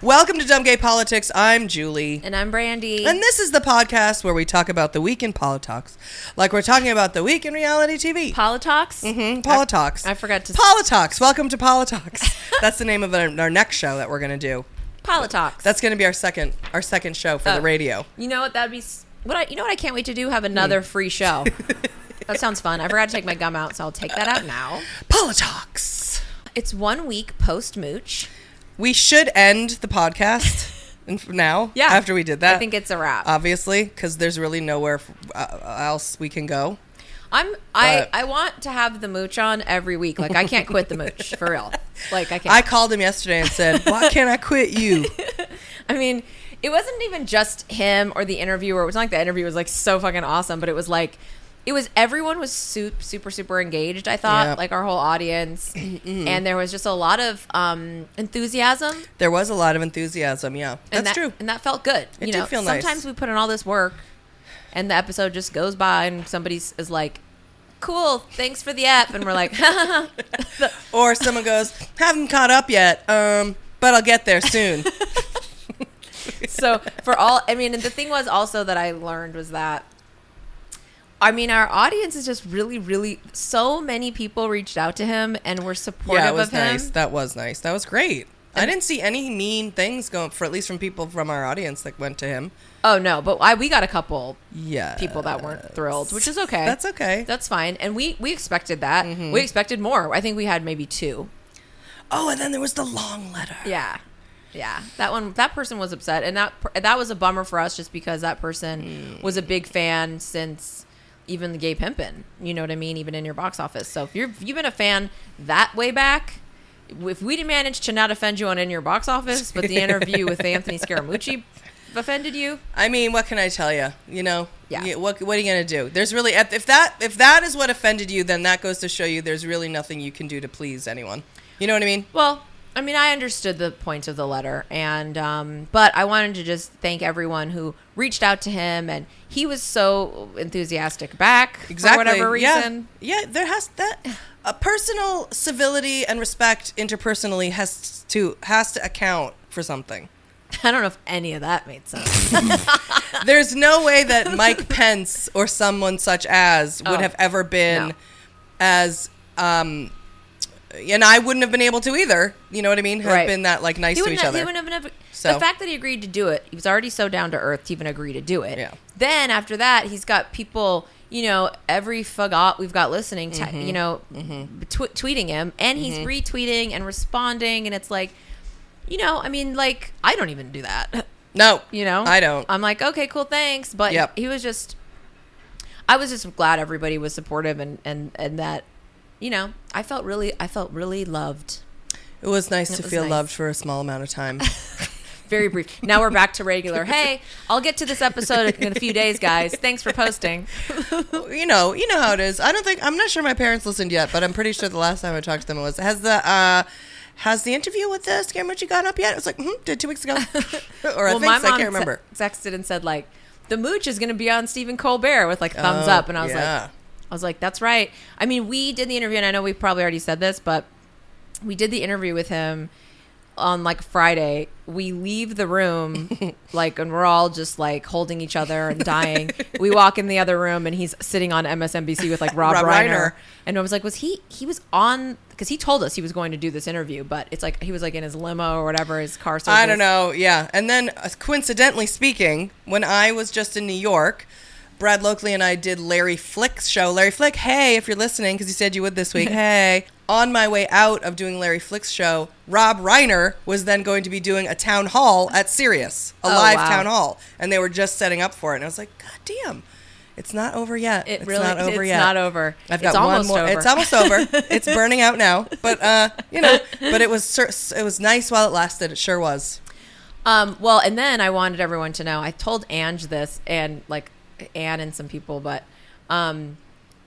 Welcome to Dumb Gay Politics. I'm Julie. And I'm Brandy. And this is the podcast where we talk about the week in Politics, like we're talking about the week in reality TV. Politics? Mm-hmm. Politics. I forgot to... Politics. Welcome to Politics. That's the name of our next show that we're going to do. Politics. That's going to be our second show for the radio. You know what? That'd be... You know what I can't wait to do? Have another free show. That sounds fun. I forgot to take my gum out, so I'll take that out now. Politics. It's 1 week post-mooch. We should end the podcast now. Yeah. After we did that. I think it's a wrap. Obviously, because there's really nowhere else we can go. I want to have the mooch on every week. Like, I can't quit the mooch, for real. Like, I can't. I called him yesterday and said, why can't I quit you? I mean, it wasn't even just him or the interviewer. It was not like the interview was, like, so fucking awesome, but it was, like... It was, everyone was super engaged, I thought, yep. Like our whole audience. And there was just a lot of enthusiasm. There was a lot of enthusiasm, yeah. That's true. And that felt good. It did feel nice. Sometimes we put in all this work and the episode just goes by and somebody is like, cool, thanks for the app. And we're like, ha ha. Or someone goes, haven't caught up yet, but I'll get there soon. So and the thing was also that I learned was that, I mean, our audience is just really, really... So many people reached out to him and were supportive of him. Yeah, that was nice. That was great. I didn't see any mean things at least from people from our audience that went to him. Oh, no. But we got a couple people that weren't thrilled, which is okay. That's okay. That's fine. And we expected that. Mm-hmm. We expected more. I think we had maybe two. Oh, and then there was the long letter. Yeah. Yeah, that person was upset. And that was a bummer for us just because that person was a big fan since... even the gay pimpin', you know what I mean? Even in your box office. So if you've been a fan that way back, if we managed to not offend you on In Your Box Office, but the interview with Anthony Scaramucci offended you. I mean, what can I tell you? You know, yeah. What are you going to do? There's really, if that is what offended you, then that goes to show you there's really nothing you can do to please anyone. You know what I mean? Well, I mean, I understood the point of the letter, and but I wanted to just thank everyone who reached out to him, and he was so enthusiastic back for whatever reason. Yeah, there has personal civility and respect interpersonally has to account for something. I don't know if any of that made sense. There's no way that Mike Pence or someone such as would have ever been as. And I wouldn't have been able to either. You know what I mean? Been that like nice to each other. He wouldn't have been The fact that he agreed to do it, he was already so down to earth to even agree to do it. Yeah. Then after that, he's got people, every faggot we've got listening, tweeting him. And he's retweeting and responding. And it's like, I don't even do that. No. I don't. I'm like, okay, cool, thanks. But he was just, I was just glad everybody was supportive and that. I felt really loved. It was nice to feel loved for a small amount of time. Very brief. Now we're back to regular. Hey, I'll get to this episode in a few days, guys. Thanks for posting. You know how it is. I'm not sure my parents listened yet, but I'm pretty sure the last time I talked to them was, has the interview with the Scaramucci gone up yet? It was like, did 2 weeks ago. I can't remember. Texted and said like, the mooch is going to be on Stephen Colbert with like thumbs up. And I was like, that's right. I mean, we did the interview, and I know we probably already said this, but we did the interview with him on like Friday, we leave the room, like, and we're all just like holding each other and dying. We walk in the other room and he's sitting on MSNBC with like Rob Reiner. And I was like, was he on, because he told us he was going to do this interview, but it's like, he was like in his limo or whatever, his car service. I don't know. Yeah. And then coincidentally speaking, when I was just in New York, Brad Lokeley and I did Larry Flick's show. Larry Flick, hey, if you're listening, because you said you would this week, hey. On my way out of doing Larry Flick's show, Rob Reiner was then going to be doing a town hall at Sirius, a live town hall. And they were just setting up for it. And I was like, God damn, it's not over yet. It's not over yet. It's almost over. It's almost over. It's burning out now. But, but it was nice while it lasted. It sure was. Well, and then I wanted everyone to know, I told Ange this and like, Anne and some people, but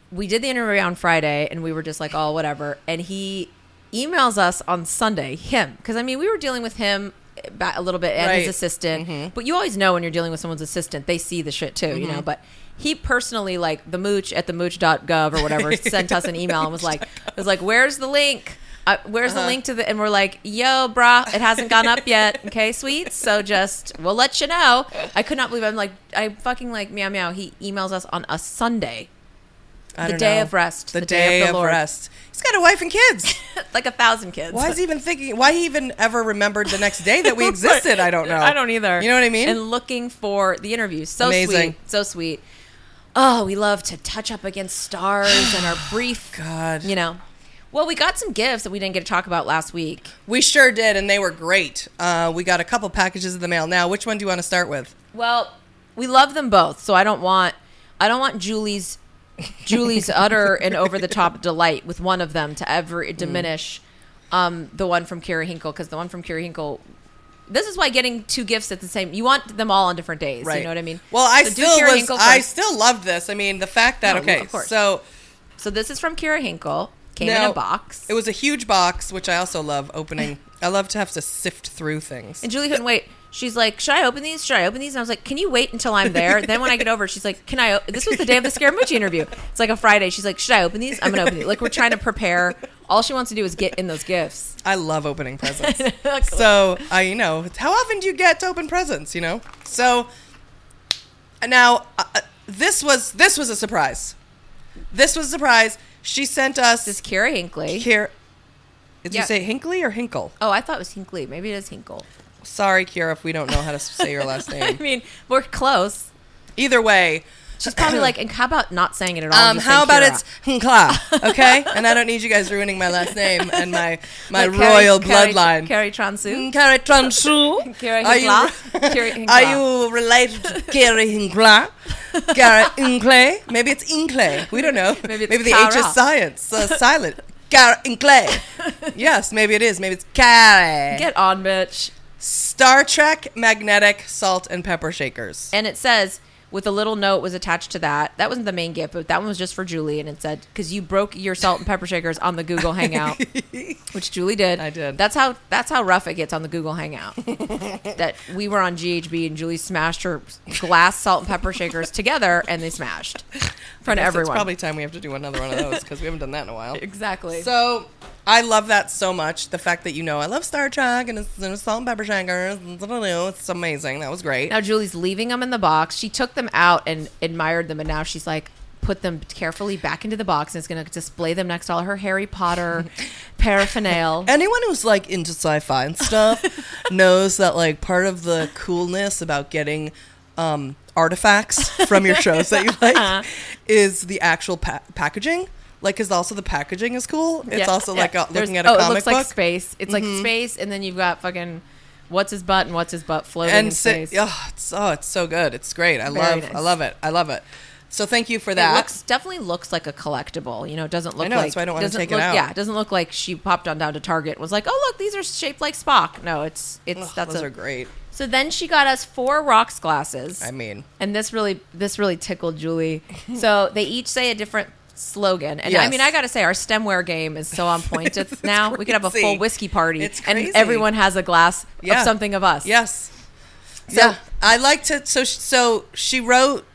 we did the interview on Friday and we were just like, oh, whatever. And he emails us on Sunday, him, because I mean, we were dealing with him a little bit and his assistant, but you always know when you're dealing with someone's assistant, they see the shit too, you know, but he personally, like the mooch at the mooch.gov or whatever, sent us an email and was like, where's the link? Where's the link to the, and we're like, yo, brah, it hasn't gone up yet. Okay, sweet. So we'll let you know. I could not believe it. I'm like, I fucking like, meow, meow. He emails us on a Sunday. The day of rest. The day of the Lord. He's got a wife and kids. Like 1,000 kids. Why he even ever remembered the next day that we existed? I don't know. I don't either. You know what I mean? And looking for the interviews. So sweet. Oh, we love to touch up against stars and our brief, God, you know. Well, we got some gifts that we didn't get to talk about last week. We sure did, and they were great. We got a couple packages in the mail. Now, which one do you want to start with? Well, we love them both, so I don't want Julie's utter and over-the-top delight with one of them to ever diminish the one from Keira Hinkle, because the one from Keira Hinkle... This is why getting two gifts at the same... You want them all on different days, right. You know what I mean? Well, I still loved this. I mean, the fact that... So this is from Keira Hinkle... Came in a box. It was a huge box, which I also love opening. I love to have to sift through things. And Julie couldn't wait. She's like, should I open these? Should I open these? And I was like, can you wait until I'm there? Then when I get over, she's like, can I... This was the day of the Scaramucci interview. It's like a Friday. She's like, should I open these? I'm going to open these. Like, we're trying to prepare. All she wants to do is get in those gifts. I love opening presents. So, how often do you get to open presents, you know? So, now, this was a surprise. This was a surprise. She sent us... This is Keira Hinkle. Did you say Hinkle or Hinkle? Oh, I thought it was Hinkle. Maybe it is Hinkle. Sorry, Keira, if we don't know how to say your last name. I mean, we're close. Either way. She's probably like, and how about not saying it at all? How about Keira? It's Hinkla, okay? And I don't need you guys ruining my last name and my royal bloodline. Carrie Transu. Carrie Transu. Keira Hinkla. Are you related to Keira Hinkla? Keira Hinkle? Maybe it's Hinkle. We don't know. Maybe the H is silent. Keira Hinkle. Yes, maybe it is. Maybe it's Carrie. Get on, bitch. Star Trek magnetic salt and pepper shakers. And it says... With a little note was attached to that. That wasn't the main gift, but that one was just for Julie. And it said, because you broke your salt and pepper shakers on the Google Hangout, which Julie did. I did. That's how rough it gets on the Google Hangout. That we were on GHB and Julie smashed her glass salt and pepper shakers together and they smashed in front of everyone. It's probably time we have to do another one of those because we haven't done that in a while. Exactly. So I love that so much. The fact that I love Star Trek and it's salt and pepper shakers. It's amazing. That was great. Now Julie's leaving them in the box. She took them out and admired them, and now she's like put them carefully back into the box and is going to display them next to all her Harry Potter paraphernalia. Anyone who's like into sci-fi and stuff knows that like part of the coolness about getting artifacts from your shows that you like is the actual packaging. Like, because also the packaging is cool. It's also like looking at a comic book. It looks like space. It's like space, and then you've got fucking... What's his butt floating in space. It's so good. It's great. I love it. So thank you for that. It definitely looks like a collectible. It doesn't look like... that's why I don't want to take it out. Yeah, it doesn't look like she popped on down to Target and was like, oh, look, these are shaped like Spock. No, those are great. So then she got us 4 rocks glasses. I mean... And this really tickled Julie. So they each say a different slogan. And yes. I mean, I got to say, our stemware game is so on point now. Crazy. We could have a full whiskey party. It's crazy. And everyone has a glass of something of us. Yes. So yeah. I like to... So she wrote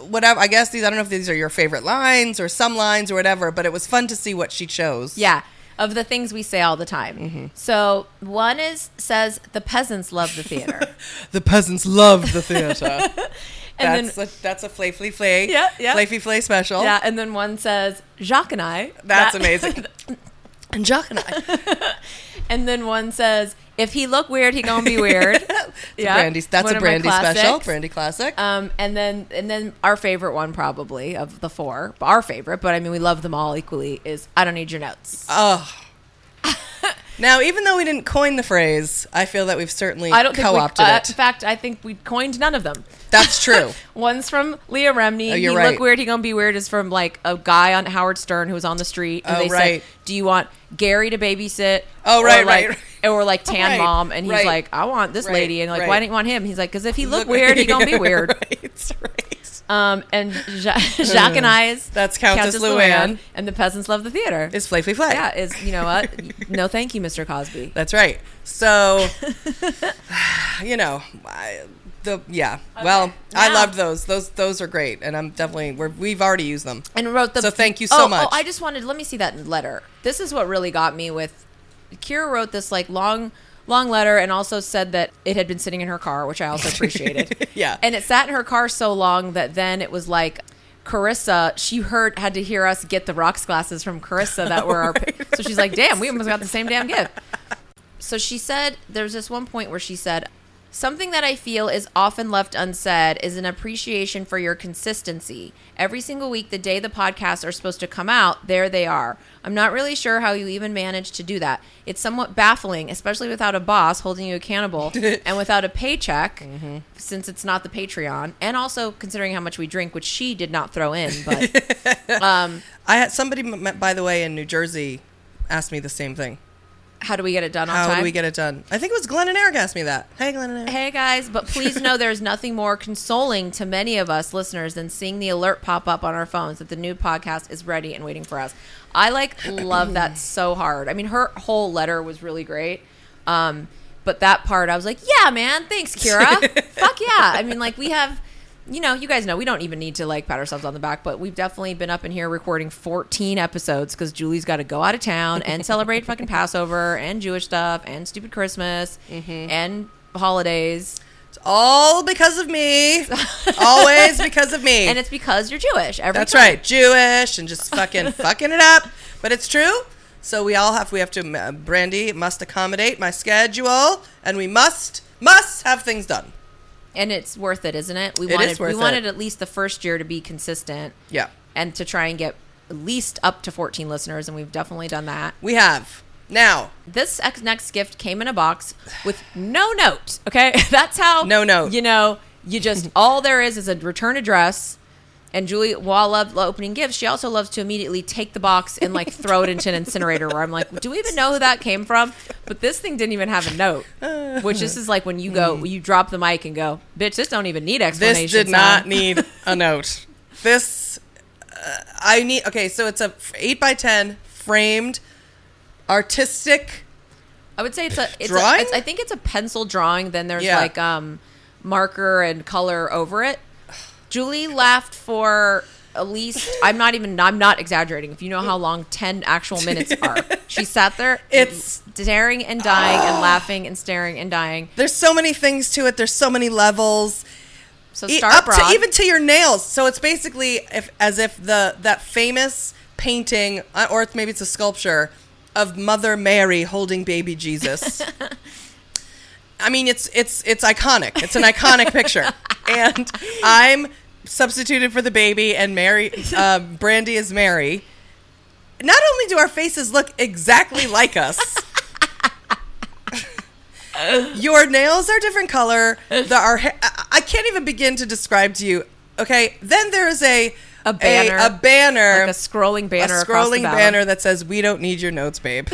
whatever. I guess these... I don't know if these are your favorite lines or some lines or whatever, but it was fun to see what she chose. Yeah. of the things we say all the time. Mm-hmm. So one says the peasants love the theater. The peasants love the theater. And that's a Flayfully Flay. Yeah, yeah. Flayfully Flay special. Yeah, and then one says Jacques and I. That's amazing. And Jacques and I. And then one says, if he look weird, he gonna be weird. That's a Brandy special. Brandy classic. And then our favorite one, probably of the four, our favorite, but I mean we love them all equally, is I don't need your notes. Oh. Now, even though we didn't coin the phrase, I feel that we've certainly co-opted it. In fact, I think we coined none of them. That's true. One's from Leah Remini. Oh, you're right. He look weird, he gonna be weird is from like a guy on Howard Stern who was on the street. And they said, do you want Gary to babysit? Oh, right, or like, right. Or like tan mom. And he's like, I want this lady. And like, why didn't you want him? He's like, because if he look weird, he gonna be weird. Right. And Jacques and I is Countess Luann. And the peasants love the theater. It's Flayfully Flay. Yeah, is, you know what? No thank you, Mr. Cosby. That's right. So, you know, okay. Well, now, I loved those. Those are great, and I'm definitely we've already used them. And wrote the. So thank you so much. Oh, I just wanted. Let me see that letter. This is what really got me. With Keira wrote this like long letter, and also said that it had been sitting in her car, which I also appreciated. Yeah. And it sat in her car so long that then it was like Carissa. She had to hear us get the rocks glasses from Carissa that were our. So she's like, damn, we almost got the same damn gift. So she said, there's this one point where she said, something that I feel is often left unsaid is an appreciation for your consistency. Every single week, the day the podcasts are supposed to come out, there they are. I'm not really sure how you even manage to do that. It's somewhat baffling, especially without a boss holding you accountable and without a paycheck, mm-hmm. since it's not the Patreon, and also considering how much we drink, which she did not throw in. But I had somebody, by the way, in New Jersey asked me the same thing. How do we get it done on time? How do we get it done? I think it was Glenn and Eric asked me that. Hey, Glenn and Eric. Hey, guys. But please know there's nothing more consoling to many of us listeners than seeing the alert pop up on our phones that the new podcast is ready and waiting for us. I, love that so hard. I mean, her whole letter was really great. But that part, I was like, yeah, man. Thanks, Keira. Fuck yeah. I mean, we have... You know, you guys know we don't even need to pat ourselves on the back, but we've definitely been up in here recording 14 episodes because Julie's got to go out of town and celebrate fucking Passover and Jewish stuff and stupid Christmas and holidays. It's all because of me. Always because of me. And it's because you're Jewish. That's time. Right. Jewish and just fucking it up. But it's true. So we have to, Brandy must accommodate my schedule and we must have things done. And it's worth it, isn't it? We wanted at least the first year to be consistent. Yeah. And to try and get at least up to 14 listeners, and we've definitely done that. We have. Now. This next gift came in a box with no note, okay? That's how. No note. You know, you just, all there is a return address. And Julie, while opening gifts, she also loves to immediately take the box and throw it into an incinerator, where I'm like, do we even know who that came from? But this thing didn't even have a note, which this is like when you go, you drop the mic and go, bitch, this don't even need explanation. This did not need a note. This, I need, okay, so it's a 8x10 framed artistic I would say it's drawing? I think it's a pencil drawing. Then there's marker and color over it. Julie laughed for at least, I'm not exaggerating. If you know how long 10 actual minutes are. She sat there staring and dying and laughing and staring and dying. There's so many things to it. There's so many levels. So start broad. Even to your nails. So it's basically as if that famous painting, or maybe it's a sculpture, of Mother Mary holding baby Jesus. I mean, it's iconic. It's an iconic picture. And I'm substituted for the baby, and Mary, Brandy is Mary. Not only do our faces look exactly like us, your nails are different color. I can't even begin to describe to you. Okay, then there is a banner, like a scrolling banner that says, "We don't need your notes, babe."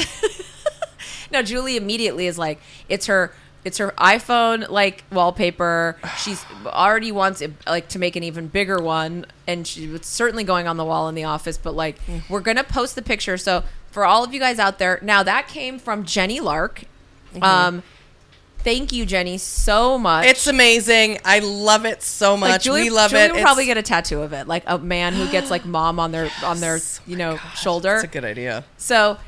Now Julie immediately is like, It's her iPhone, wallpaper. She's already wants it, to make an even bigger one. And it's certainly going on the wall in the office. But, we're going to post the picture. So, for all of you guys out there. Now, that came from Jenny Lark. Mm-hmm. Thank you, Jenny, so much. It's amazing. I love it so much. Julie will probably get a tattoo of it. Like, a man who gets, mom on their shoulder. That's a good idea. So...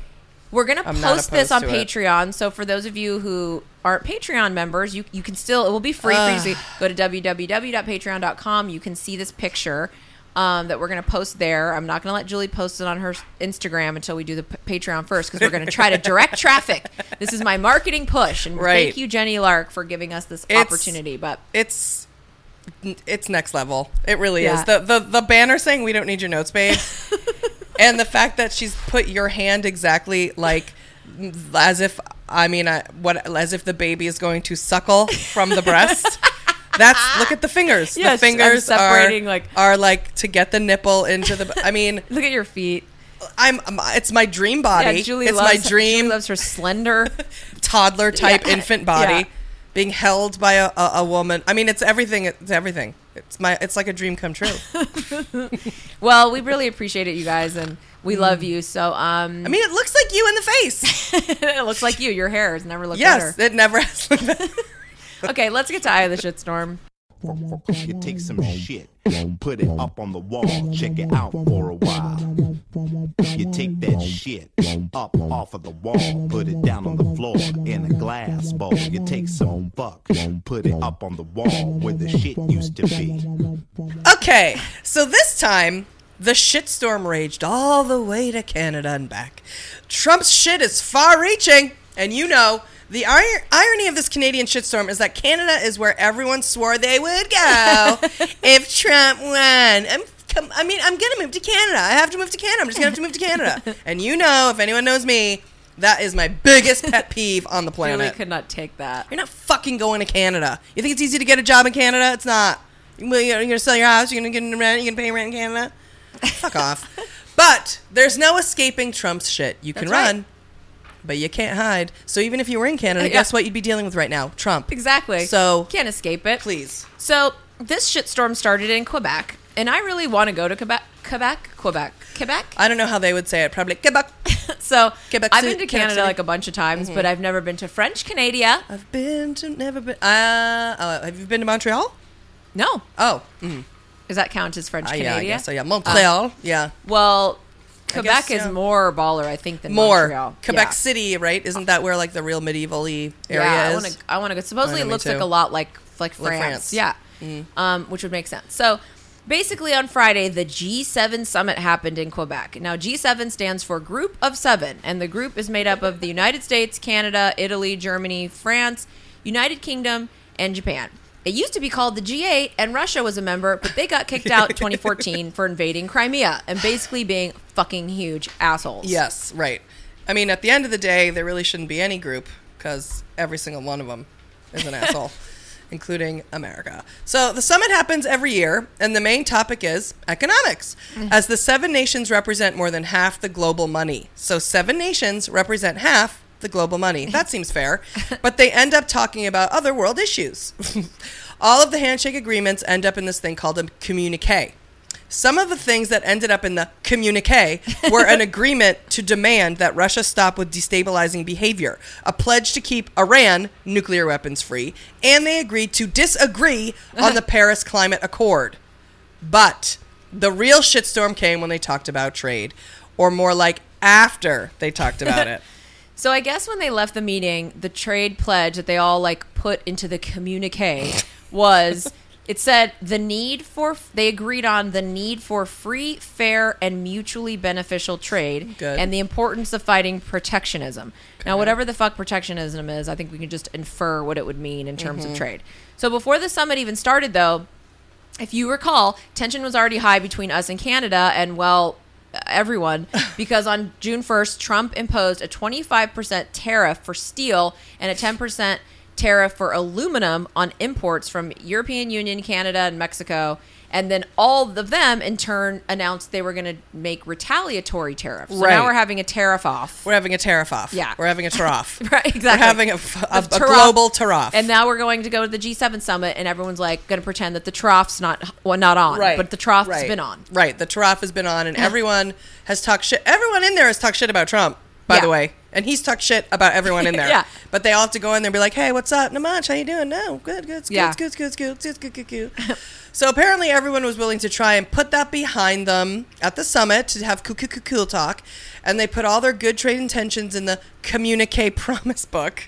We're going to post this on Patreon. So for those of you who aren't Patreon members, you can still, it will be free for you. So go to www.patreon.com. You can see this picture that we're going to post there. I'm not going to let Julie post it on her Instagram until we do the Patreon first, because we're going to try to direct traffic. This is my marketing push. And Thank you, Jenny Lark, for giving us this opportunity. But it's next level. It really is. The banner saying, "We don't need your notes, babe." And the fact that she's put your hand exactly like as if, as if the baby is going to suckle from the breast. Look at the fingers. Yes, the fingers are to get the nipple into the, look at your feet. It's my dream body. Yeah, Julie loves her slender toddler type infant body being held by a woman. It's everything. It's everything. It's like a dream come true. Well, we really appreciate it, you guys, and we love you. So, it looks like you in the face. It looks like you. Your hair has never looked better. Yes, it never has looked better. Okay, let's get to Eye of the Shitstorm. You take some shit, put it up on the wall, check it out for a while. You take that shit up off of the wall, put it down on the floor in a glass bowl. You take some fuck, put it up on the wall where the shit used to be. Okay, so this time the shitstorm raged all the way to Canada and back. Trump's shit is far-reaching, and the irony of this Canadian shitstorm is that Canada is where everyone swore they would go if Trump won. I'm going to move to Canada. I have to move to Canada. I'm just going to have to move to Canada. And if anyone knows me, that is my biggest pet peeve on the planet. I really could not take that. You're not fucking going to Canada. You think it's easy to get a job in Canada? It's not. You're going to sell your house. You're going to get rent. You're going to pay rent in Canada. Fuck off. But there's no escaping Trump's shit. You can run. Right. But you can't hide. So even if you were in Canada, guess what you'd be dealing with right now? Trump. Exactly. So can't escape it. Please. So this shitstorm started in Quebec, and I really want to go to Quebec. I don't know how they would say it. Probably Quebec. So Quebec. I've been to Canada like a bunch of times, but I've never been to French Canada. Have you been to Montreal? No. Oh. Mm-hmm. Does that count as French Canada? Yeah, I guess so. Yeah, Montreal. Well. Quebec is more baller, I think, than Montreal. Quebec City, right? Isn't that where, the real medieval-y area is? I want to go. Supposedly it looks a lot like France. Yeah, which would make sense. So, basically, on Friday, the G7 summit happened in Quebec. Now, G7 stands for Group of Seven, and the group is made up of the United States, Canada, Italy, Germany, France, United Kingdom, and Japan. It used to be called the G8, and Russia was a member, but they got kicked out in 2014 for invading Crimea and basically being fucking huge assholes. Yes, right. At the end of the day, there really shouldn't be any group, because every single one of them is an asshole, including America. So the summit happens every year, and the main topic is economics, as the seven nations represent more than half the global money. So seven nations represent half the global money. That seems fair. But they end up talking about other world issues. All of the handshake agreements end up in this thing called a communiqué. Some of the things that ended up in the communiqué were an agreement to demand that Russia stop with destabilizing behavior, a pledge to keep Iran nuclear weapons free, and they agreed to disagree on the Paris Climate Accord. But the real shitstorm came when they talked about trade, or more like after they talked about it. So I guess when they left the meeting, the trade pledge that they all put into the communique was, it said they agreed on the need for free, fair, and mutually beneficial trade and the importance of fighting protectionism. Good. Now, whatever the fuck protectionism is, I think we can just infer what it would mean in terms of trade. So before the summit even started, though, if you recall, tension was already high between us and Canada and, everyone, because on June 1st, Trump imposed a 25% tariff for steel and a 10% tariff for aluminum on imports from European Union, Canada, and Mexico. And then all of them, in turn, announced they were going to make retaliatory tariffs. So now we're having a tariff off. Yeah. We're having a tariff. Right, exactly. We're having a global tariff. And now we're going to go to the G7 summit, and everyone's going to pretend that the tariff's not on. Right. But the tariff's been on. Right. The tariff has been on, and everyone has talked shit. Everyone in there has talked shit about Trump. by the way. And he's talked shit about everyone in there. Yeah. But they all have to go in there and be like, hey, what's up? Not much. How you doing? No, good. It's good. So apparently everyone was willing to try and put that behind them at the summit to have cool talk. And they put all their good trade intentions in the communique promise book.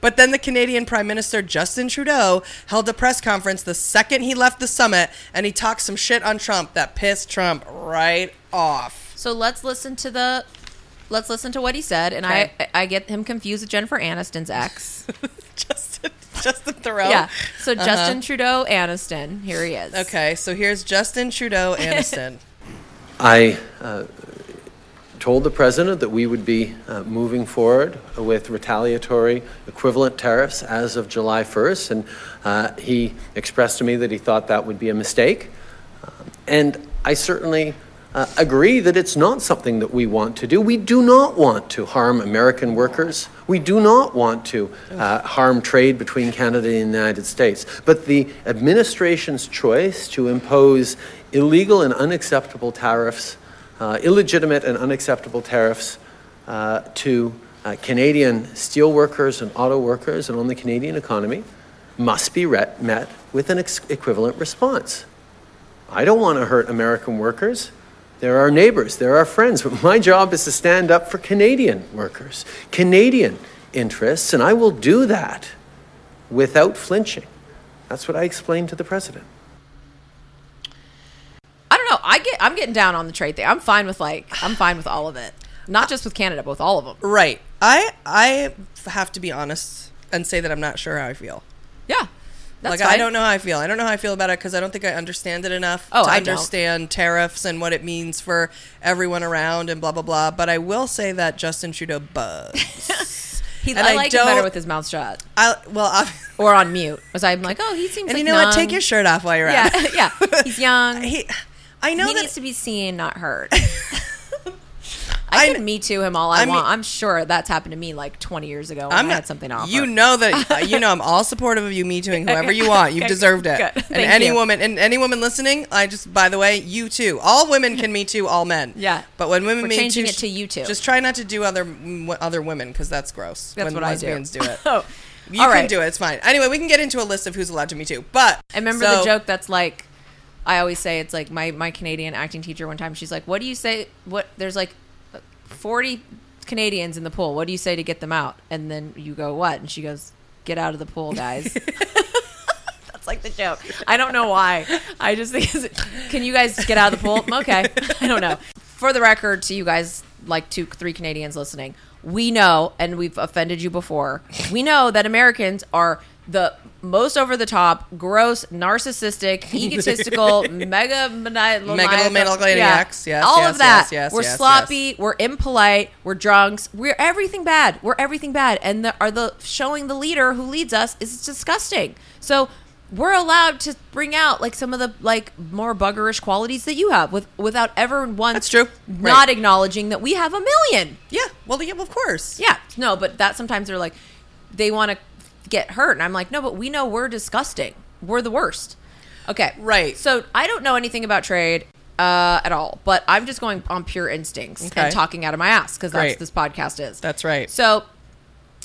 But then the Canadian Prime Minister, Justin Trudeau, held a press conference the second he left the summit. And he talked some shit on Trump that pissed Trump right off. So let's listen to what he said, and okay. I get him confused with Jennifer Aniston's ex. Justin Thoreau. Yeah. So Justin Trudeau Aniston. Here he is. Okay, so here's Justin Trudeau Aniston. I told the president that we would be moving forward with retaliatory equivalent tariffs as of July 1st, and he expressed to me that he thought that would be a mistake. And I certainly... agree that it's not something that we want to do. We do not want to harm American workers. We do not want to harm trade between Canada and the United States. But the administration's choice to impose illegal and unacceptable tariffs, illegitimate and unacceptable tariffs to Canadian steel workers and auto workers and on the Canadian economy must be met with an equivalent response. I don't want to hurt American workers. They're our neighbors, they're our friends, but my job is to stand up for Canadian workers, Canadian interests, and I will do that without flinching. That's what I explained to the president. I don't know, I'm getting down on the trade thing. I'm fine with all of it. Not just with Canada, but with all of them. Right. I have to be honest and say that I'm not sure how I feel. Yeah. That's fine. I don't know how I feel. I don't know how I feel about it because I don't think I understand it enough to understand tariffs and what it means for everyone around and blah, blah, blah. But I will say that Justin Trudeau buzzes. I like him better with his mouth shut. Or on mute. Because I'm like, oh, he seems like numb. What? Take your shirt off while you're out. Yeah, yeah. He's young. He needs to be seen, not heard. I can Me Too him all I want. I'm sure that's happened to me like 20 years ago when I had something off. You know that. You know I'm all supportive of you Me Tooing whoever you want. You've deserved it. Good. And any woman listening, I just, by the way, you too. All women can Me Too all men. Yeah. But when women Me Too, changing it to you too. Just try not to do other women because that's gross. That's what lesbians do it. Oh, you all can do it. It's fine. Anyway, we can get into a list of who's allowed to Me Too. But I remember the joke that's like, I always say it's like my Canadian acting teacher one time. She's like, what do you say? There's like 40 Canadians in the pool. What do you say to get them out? And then you go, what? And she goes, get out of the pool, guys. That's like the joke. I don't know why. I just think, can you guys get out of the pool? Okay. I don't know. For the record, to you guys, like 2-3 Canadians listening, we know, and we've offended you before, we know that Americans are the most over-the-top, gross, narcissistic, egotistical, megalomaniacs. Yes, all of that. Yes, we're sloppy. Yes. We're impolite. We're drunks. We're everything bad. And the leader who leads us is disgusting. So we're allowed to bring out like some of the like more buggerish qualities that you have without ever once that's true. Not right. Acknowledging that we have a million. Yeah. Well, yeah, of course. Yeah. No, but that sometimes they're like they want to get hurt, and I'm like, no, but we know we're disgusting, we're the worst. Okay, right. So I don't know anything about trade at all, but I'm just going on pure instincts and talking out of my ass because that's what this podcast is. That's right. So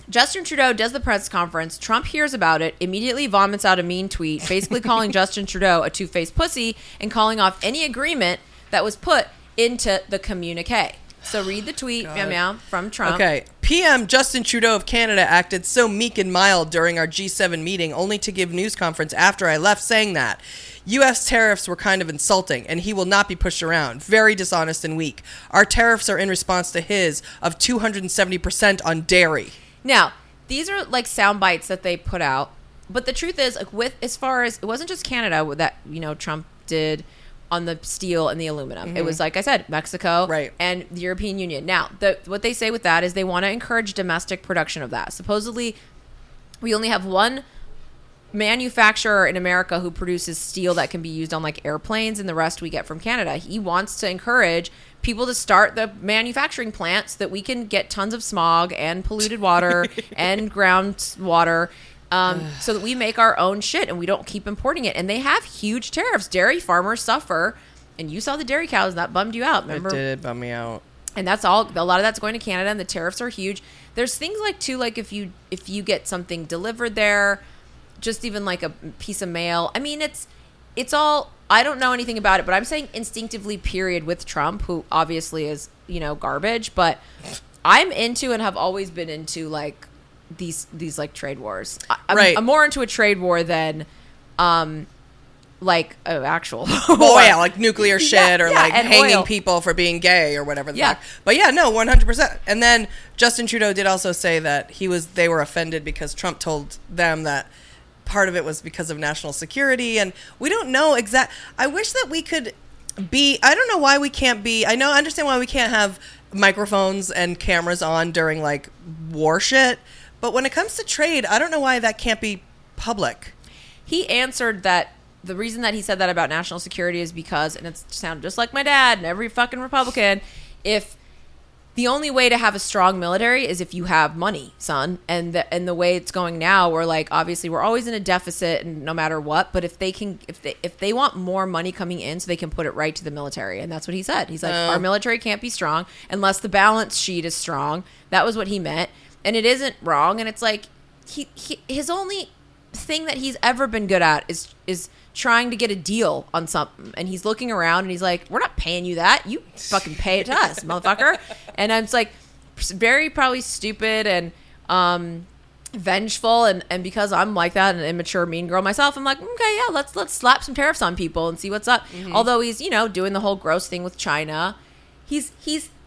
Justin Trudeau does the press conference. Trump hears about it, immediately vomits out a mean tweet, basically calling Justin Trudeau a two-faced pussy and calling off any agreement that was put into the communique. So read the tweet, meow meow, from Trump. Okay. PM Justin Trudeau of Canada acted so meek and mild during our G7 meeting, only to give news conference after I left saying that U.S. tariffs were kind of insulting and he will not be pushed around. Very dishonest and weak. Our tariffs are in response to his of 270% on dairy. Now, these are like sound bites that they put out. But the truth is, like, as far as it wasn't just Canada that, Trump did on the steel and the aluminum. Mm-hmm. It was, like I said, Mexico and the European Union. Now, what they say with that is they want to encourage domestic production of that. Supposedly, we only have one manufacturer in America who produces steel that can be used on, like, airplanes, and the rest we get from Canada. He wants to encourage people to start the manufacturing plants so that we can get tons of smog and polluted water and ground water so that we make our own shit and we don't keep importing it. And they have huge tariffs. Dairy farmers suffer. And you saw the dairy cows. That bummed you out, remember? It did bum me out. And that's all. A lot of that's going to Canada, and the tariffs are huge. There's things like too, like if you get something delivered there, just even like a piece of mail. I mean, it's all. I don't know anything about it, but I'm saying instinctively. Period. With Trump, who obviously is garbage, but I'm into and have always been into like these like trade wars. I'm more into a trade war than like an actual war. Well, yeah, like nuclear shit or like hanging people for being gay or whatever the fuck. But yeah, no, 100%. And then Justin Trudeau did also say that they were offended because Trump told them that part of it was because of national security, and we don't know I wish that we could be, I don't know why we can't be, I understand why we can't have microphones and cameras on during like war shit, but when it comes to trade, I don't know why that can't be public. He answered that the reason that he said that about national security is because, and it sounded just like my dad and every fucking Republican, if the only way to have a strong military is if you have money, son. And the way it's going now, we're like, obviously we're always in a deficit and no matter what, but if they want more money coming in so they can put it right to the military. And that's what he said. He's like, our military can't be strong unless the balance sheet is strong. That was what he meant. And it isn't wrong. And it's like, his only thing that he's ever been good at is trying to get a deal on something, and he's looking around and he's like, we're not paying you that, you fucking pay it to us, motherfucker. And I'm just like, very probably stupid and vengeful, and because I'm like that, an immature mean girl myself, I'm like, okay, yeah, let's slap some tariffs on people and see what's up. Mm-hmm. Although he's doing the whole gross thing with China, he's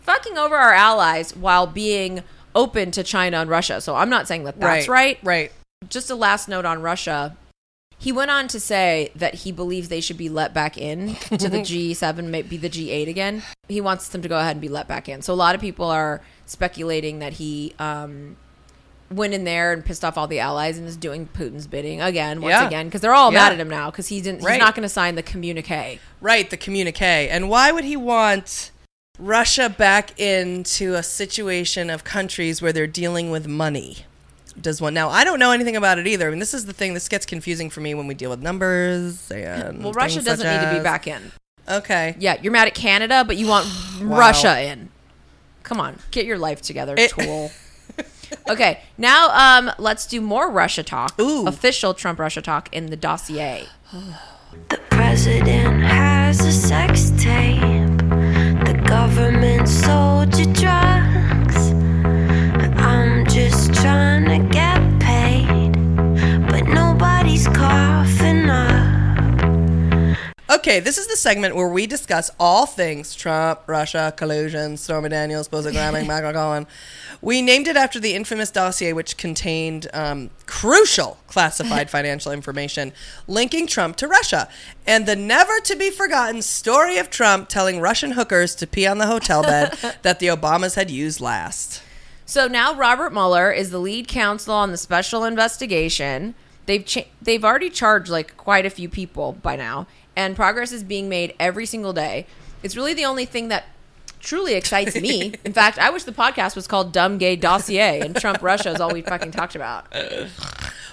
fucking over our allies while being open to China and Russia. So I'm not saying that's right. Just a last note on Russia. He went on to say that he believes they should be let back in to the G7, maybe the G8 again. He wants them to go ahead and be let back in. So a lot of people are speculating that he went in there and pissed off all the allies and is doing Putin's bidding once again. Because they're all mad at him now because he's not going to sign the communique. Right, the communique. And why would he want Russia back into a situation of countries where they're dealing with money? Does one now? I don't know anything about it either. I mean, this is the thing. This gets confusing for me when we deal with numbers and well, Russia doesn't need to be back in. Okay. Yeah, you're mad at Canada, but you want Russia in. Come on, get your life together, tool. Okay, now let's do more Russia talk. Ooh. Official Trump-Russia talk in the dossier. The president has a sex tape. The government sold you drugs. I'm just trying to get paid, but nobody's coughing up. Okay, this is the segment where we discuss all things Trump, Russia, collusion, Stormy Daniels, Bozo Gramming, Michael Cohen. We named it after the infamous dossier, which contained crucial classified financial information linking Trump to Russia, and the never-to-be-forgotten story of Trump telling Russian hookers to pee on the hotel bed that the Obamas had used last. So now Robert Mueller is the lead counsel on the special investigation. They've already charged like quite a few people by now, and progress is being made every single day. It's really the only thing that truly excites me. In fact, I wish the podcast was called Dumb Gay Dossier, and Trump Russia is all we fucking talked about.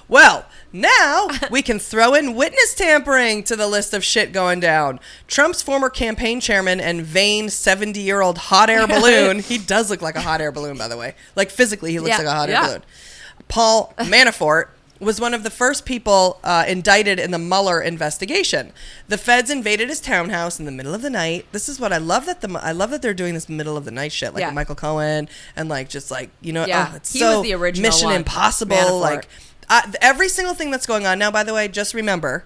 Well, now we can throw in witness tampering to the list of shit going down. Trump's former campaign chairman and vain 70-year-old hot air balloon. He does look like a hot air balloon, by the way. Like physically, he looks like a hot air balloon. Paul Manafort was one of the first people indicted in the Mueller investigation. The feds invaded his townhouse in the middle of the night. This is what I love, that they're doing this middle of the night shit, like Michael Cohen and like just like it's he so was the original Mission one. Impossible, Manafort. Like. Every single thing that's going on now, by the way, just remember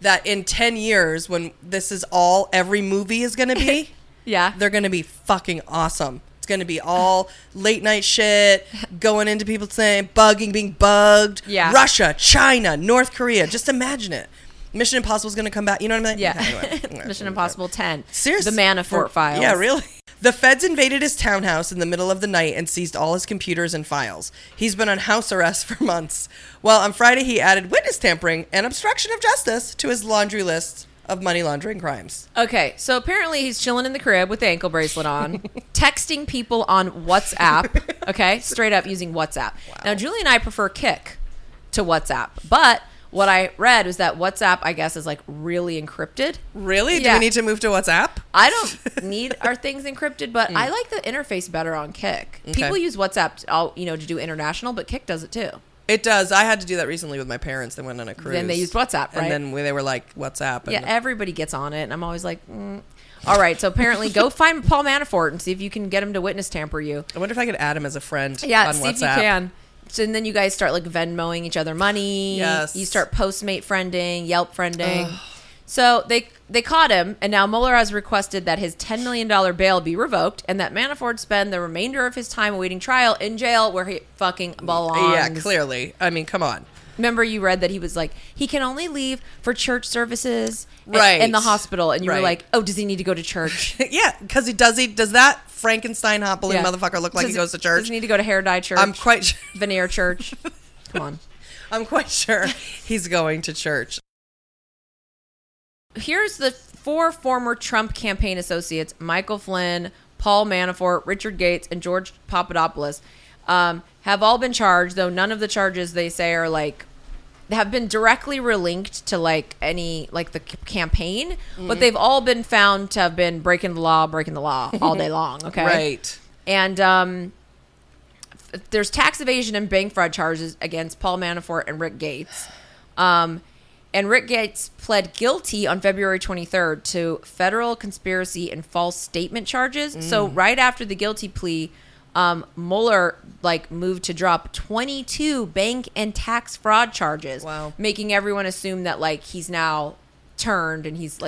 that in 10 years when this is all, every movie is going to be, they're going to be fucking awesome. It's going to be all late night shit, going into people's saying, being bugged, Russia, China, North Korea. Just imagine it. Mission Impossible is going to come back. You know what I mean? Yeah. Okay, anyway. Mission Impossible 10. Seriously. The Manafort files. Yeah, really. The feds invaded his townhouse in the middle of the night and seized all his computers and files. He's been on house arrest for months. Well, on Friday, he added witness tampering and obstruction of justice to his laundry list of money laundering crimes. Okay, so apparently he's chilling in the crib with the ankle bracelet on, texting people on WhatsApp, okay? Straight up using WhatsApp. Wow. Now, Julie and I prefer Kik to WhatsApp, but what I read was that WhatsApp, I guess, is like really encrypted. Really? Yeah. Do we need to move to WhatsApp? I don't need our things encrypted, but I like the interface better on Kik. Okay. People use WhatsApp, to do international, but Kik does it too. It does. I had to do that recently with my parents. They went on a cruise. Then they used WhatsApp, right? And then they were like, WhatsApp. And yeah, everybody gets on it, and I'm always like, All right, so apparently go find Paul Manafort and see if you can get him to witness tamper you. I wonder if I could add him as a friend on WhatsApp. Yeah, see if you can. So, and then you guys start like Venmoing each other money. Yes. You start Postmate friending, Yelp friending. Ugh. So they caught him, and now Mueller has requested that his $10 million bail be revoked and that Manafort spend the remainder of his time awaiting trial in jail where he fucking belongs. Yeah, clearly. I mean, come on. Remember you read that he was like, he can only leave for church services and the hospital. And you were like, oh, does he need to go to church? Yeah, because does that Frankenstein hobbling motherfucker look like he goes to church? Does he need to go to hair dye church? I'm quite sure. Veneer church. Come on. I'm quite sure he's going to church. Here's the four former Trump campaign associates, Michael Flynn, Paul Manafort, Richard Gates, and George Papadopoulos. Have all been charged, though none of the charges they say are have been directly relinked to the campaign, but they've all been found to have been breaking the law all day long. Okay. Right. And there's tax evasion and bank fraud charges against Paul Manafort and Rick Gates. And Rick Gates pled guilty on February 23rd to federal conspiracy and false statement charges. So right after the guilty plea, Mueller moved to drop 22 bank and tax fraud charges, making everyone assume that he's now turned and he's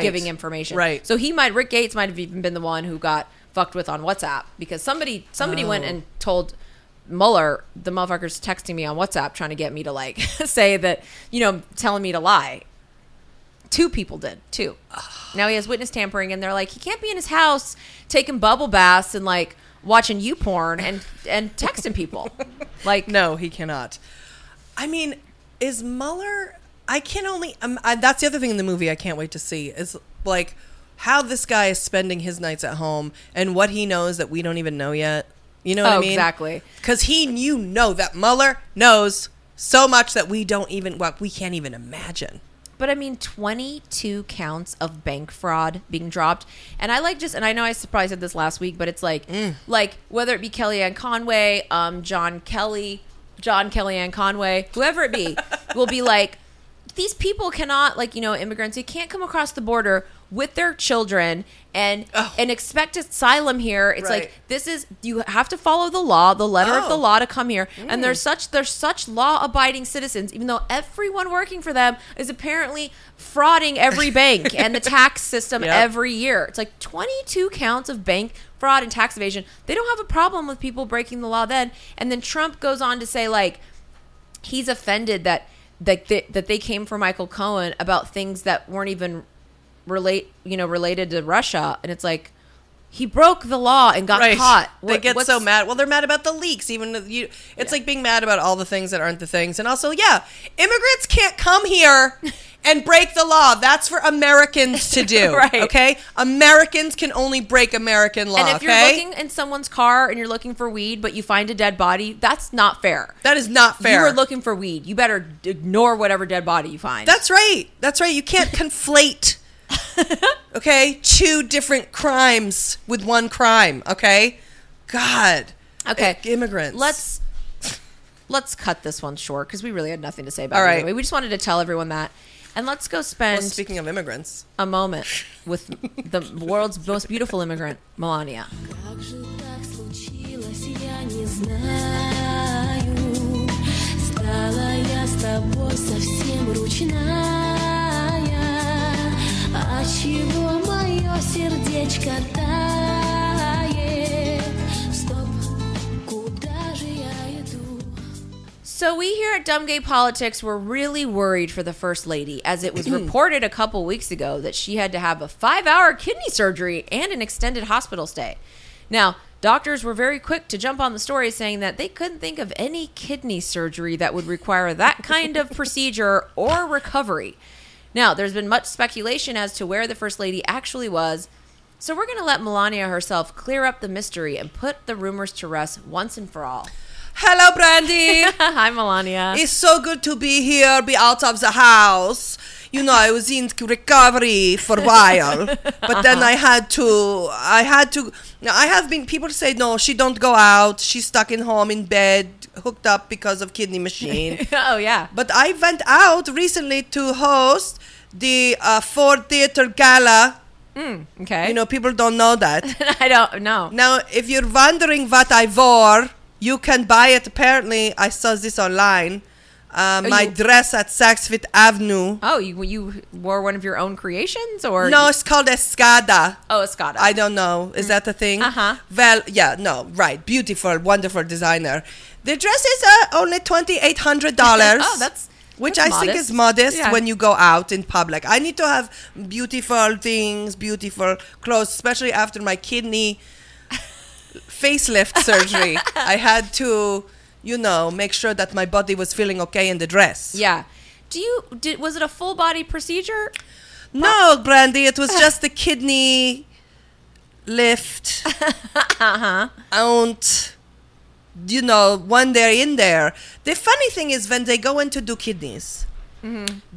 giving information. Right. So Rick Gates might have even been the one who got fucked with on WhatsApp because somebody went and told Mueller, the motherfucker's texting me on WhatsApp trying to get me to say that, telling me to lie. Two people did, too. Now he has witness tampering and they're like, he can't be in his house taking bubble baths and watching you porn and texting people. No, he cannot. I mean, is Mueller... I can only... that's the other thing in the movie I can't wait to see is, how this guy is spending his nights at home and what he knows that we don't even know yet. You know what I mean? Exactly. Because that Mueller knows so much that we don't even... Well, we can't even imagine. But, 22 counts of bank fraud being dropped. And I know I probably said this last week, but it's whether it be Kellyanne Conway, Kellyanne Conway, whoever it be, will be these people cannot, immigrants, they can't come across the border with their children and expect asylum here. It's you have to follow the law, the letter of the law to come here. And they're such law-abiding citizens, even though everyone working for them is apparently frauding every bank and the tax system every year. It's 22 counts of bank fraud and tax evasion. They don't have a problem with people breaking the law then. And then Trump goes on to say he's offended that they came for Michael Cohen about things that weren't even related to Russia, and it's he broke the law and got caught. They get so mad. Well, they're mad about the leaks. It's like being mad about all the things that aren't the things. And also, immigrants can't come here and break the law. That's for Americans to do. Okay, Americans can only break American law. And if you're looking in someone's car and you're looking for weed, but you find a dead body, that's not fair. That is not fair. You were looking for weed. You better ignore whatever dead body you find. That's right. That's right. You can't conflate. Okay, two different crimes with one crime. Okay, God. Okay, immigrants. Let's cut this one short because we really had nothing to say about it. All right, anyway. We just wanted to tell everyone that, and let's go spend. Well, speaking of immigrants, a moment with the world's most beautiful immigrant, Melania. So we here at Dumb Gay Politics were really worried for the First Lady, as it was reported a couple weeks ago that she had to have a 5-hour kidney surgery and an extended hospital stay. Now, doctors were very quick to jump on the story, saying that they couldn't think of any kidney surgery that would require that kind of procedure or recovery. Now, there's been much speculation as to where the First Lady actually was, so we're going to let Melania herself clear up the mystery and put the rumors to rest once and for all. Hello, Brandy. Hi, Melania. It's so good to be here, be out of the house. you know, I was in recovery for a while, but then I had to, I have been, people say, no, she don't go out. She's stuck in home in bed, hooked up because of kidney machine. Oh, yeah. But I went out recently to host the Ford Theatre Gala. Okay. You know, people don't know that. I don't know. Now, if you're wondering what I wore, you can buy it. Apparently, I saw this online. My dress at Saks Fifth Avenue. Oh, you wore one of your own creations? Or no, it's called Escada. Oh, Escada. I don't know. Is that a thing? Uh-huh. Well, yeah, no, right. Beautiful, wonderful designer. The dress is only $2,800. Oh, that's... Which that's I modest. Think is modest when you go out in public. I need to have beautiful things, beautiful clothes, especially after my kidney facelift surgery. I had to, you know, make sure that my body was feeling okay in the dress. Yeah. Was it a full body procedure? No, Brandy. It was just the kidney lift. Uh-huh. And... you know, when they're in there. The funny thing is when they go in to do kidneys,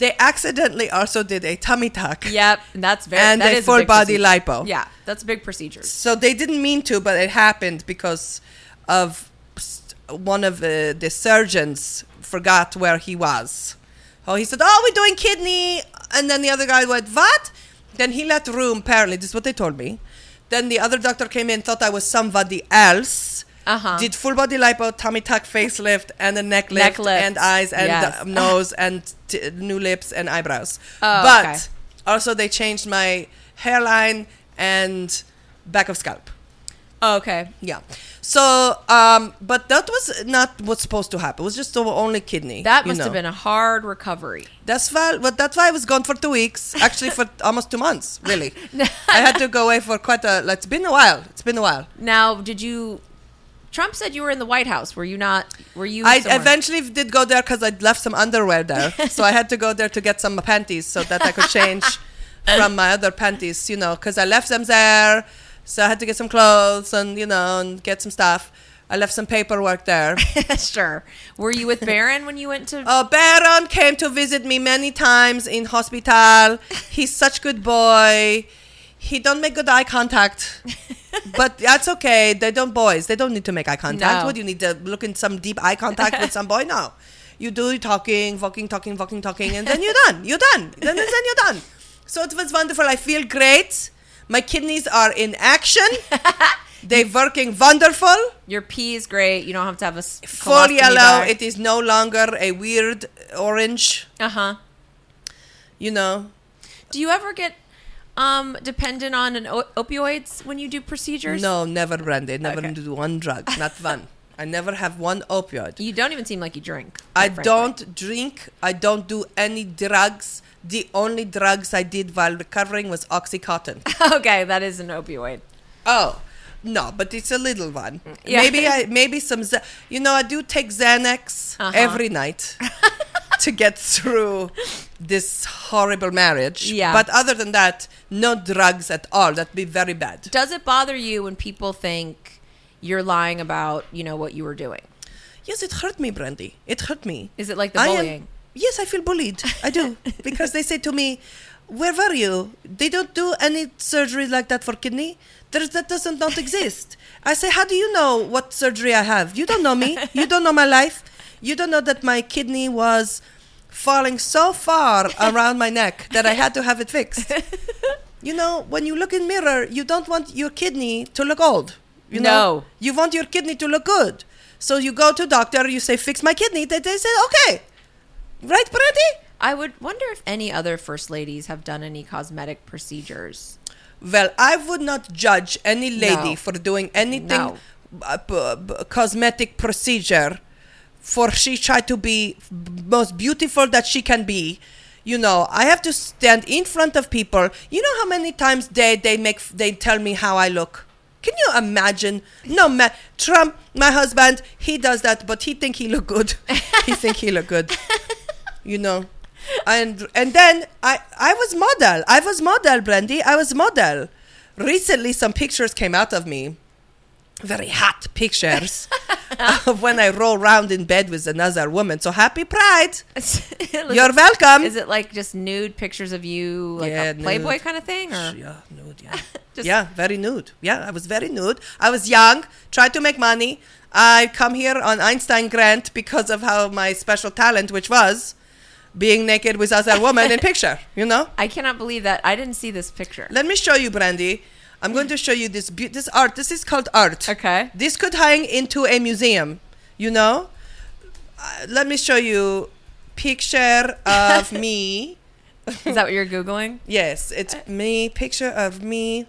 they accidentally also did a tummy tuck. Yep, that's very... And a full body lipo. Yeah, that's a big procedure. So they didn't mean to, but it happened because of one of the surgeons forgot where he was. Oh, he said, oh, we're doing kidney. And then the other guy went, what? Then he left room, apparently. This is what they told me. Then the other doctor came in, thought I was somebody else. Uh-huh. Did full body lipo, tummy tuck, facelift, and a neck lift, and eyes, and nose, and new lips, and eyebrows. Oh, but also they changed my hairline and back of scalp. Oh, okay. Yeah. So, but that was not what's supposed to happen. It was just the only kidney. That must have been a hard recovery. That's why I was gone for 2 weeks, actually for almost 2 months, really. I had to go away for it's been a while. It's been a while. Now, Trump said you were in the White House. Were you not? Were you? I eventually did go there because I'd left some underwear there. So I had to go there to get some panties so that I could change from my other panties, you know, because I left them there. So I had to get some clothes and, you know, and get some stuff. I left some paperwork there. Sure. Were you with Barron when you went to? Oh, Barron came to visit me many times in hospital. He's such a good boy. He don't make good eye contact, but that's okay. They don't need to make eye contact. No. What, you need to look in some deep eye contact with some boy? No. You do talking, and then you're done. Then you're done. So it was wonderful. I feel great. My kidneys are in action. They're working wonderful. Your pee is great. You don't have to have a full yellow. It is no longer a weird orange. Uh-huh. You know. Do you ever get... dependent on opioids when you do procedures? No, never, Brandy. Never do one drug. Not one. I never have one opioid. You don't even seem like you drink. I don't drink. I don't do any drugs. The only drugs I did while recovering was Oxycontin. Okay, that is an opioid. Oh, no, but it's a little one. Yeah. Maybe some... You know, I do take Xanax every night. To get through this horrible marriage. Yeah. But other than that, no drugs at all. That'd be very bad. Does it bother you when people think you're lying about, you know, what you were doing? Yes, it hurt me, Brandy. It hurt me. Is it like the bullying? Yes, I feel bullied. I do. Because they say to me, where were you? They don't do any surgery like that for kidney. That doesn't not exist. I say, how do you know what surgery I have? You don't know me. You don't know my life. You don't know that my kidney was falling so far around my neck that I had to have it fixed. You know, when you look in the mirror, you don't want your kidney to look old. You know? You want your kidney to look good. So you go to doctor, you say, fix my kidney. They say, okay. Right, Brandy? I would wonder if any other first ladies have done any cosmetic procedures. Well, I would not judge any lady for doing anything cosmetic procedure. For she tried to be most beautiful that she can be. You know, I have to stand in front of people. You know how many times they tell me how I look? Can you imagine? No, Trump, my husband, he does that, but he think he look good. You know. And then I was model, Brandy. I was model. Recently, some pictures came out of me. Very hot pictures of when I roll around in bed with another woman. So happy Pride. You're welcome. Is it like just nude pictures of you, like a Playboy nude kind of thing? Or? Yeah, nude, yeah. Yeah, very nude. Yeah, I was very nude. I was young, tried to make money. I come here on Einstein Grant because of how my special talent, which was being naked with other women in picture, you know? I cannot believe that. I didn't see this picture. Let me show you, Brandy. I'm going to show you this this art. This is called art. Okay. This could hang into a museum, you know? Let me show you picture of me. Is that what you're Googling? Yes. It's me, picture of me,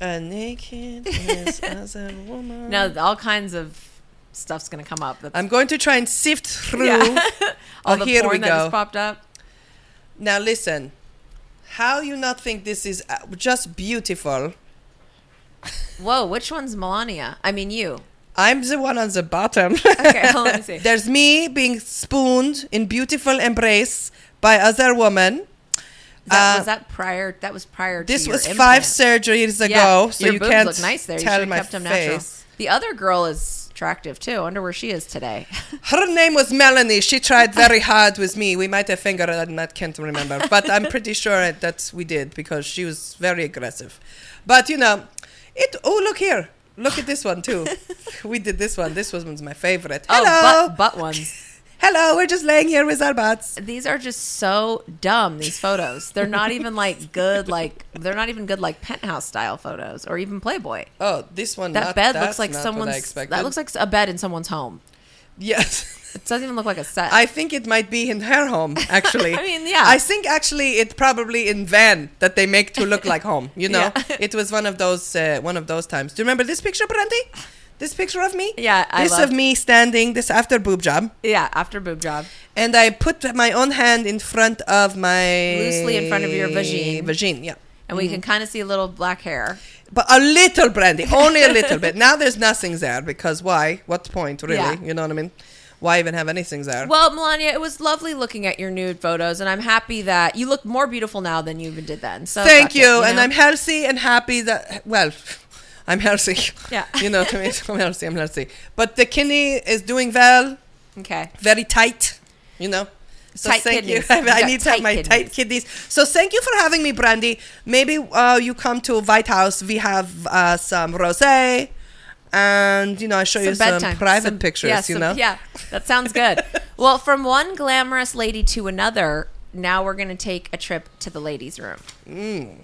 a naked with other woman. Now, all kinds of stuff's going to come up. I'm going to try and sift through. Yeah. All the porn that just popped up. Now, listen. How you not think this is just beautiful? Whoa, which one's Melania? I mean you. I'm the one on the bottom. Okay, hold on, let me see. There's me being spooned in beautiful embrace by other woman. That, was that prior? That was prior to this was implant. 5 surgeries ago, yeah, so you can't look nice there. You tell my kept them face. Natural. The other girl is attractive too. I wonder where she is today. Her name was Melanie. She tried very hard with me. We might have fingered it, and I can't remember. But I'm pretty sure that we did because she was very aggressive. But you know, it. Oh, look here. Look at this one too. We did this one. This one was my favorite. Hello. Oh, butt ones. Hello, we're just laying here with our butts. These are just so dumb, these photos. They're not even like good, like they're not even good like Penthouse style photos or even Playboy. Oh, this one. That bed looks like someone's. That looks like a bed in someone's home. Yes. It doesn't even look like a set. I think it might be in her home, actually. I mean, yeah. I think actually it's probably in van that they make to look like home. You know, yeah. It was one of those times. Do you remember this picture, Brandy? This picture of me? Yeah, I This of me standing, this after boob job. Yeah, after boob job. And I put my own hand in front of my... Loosely in front of your vagina. Vagina, yeah. And we can kind of see a little black hair. But a little, Brandy. Only a little bit. Now there's nothing there because why? What's the point, really? Yeah. You know what I mean? Why even have anything there? Well, Melania, it was lovely looking at your nude photos, and I'm happy that you look more beautiful now than you even did then. So thank you. It, you know? And I'm healthy and happy that... Well... I'm healthy. Yeah. You know what I mean? I'm healthy. But the kidney is doing well. Okay. Very tight, you know. So tight thank kidneys. You. I need to have my kidneys. Tight kidneys. So thank you for having me, Brandy. Maybe you come to White House. We have some rosé. And, you know, I show you some private pictures, yeah, you know. Yeah, that sounds good. Well, from one glamorous lady to another, now we're going to take a trip to the ladies' room. Mm.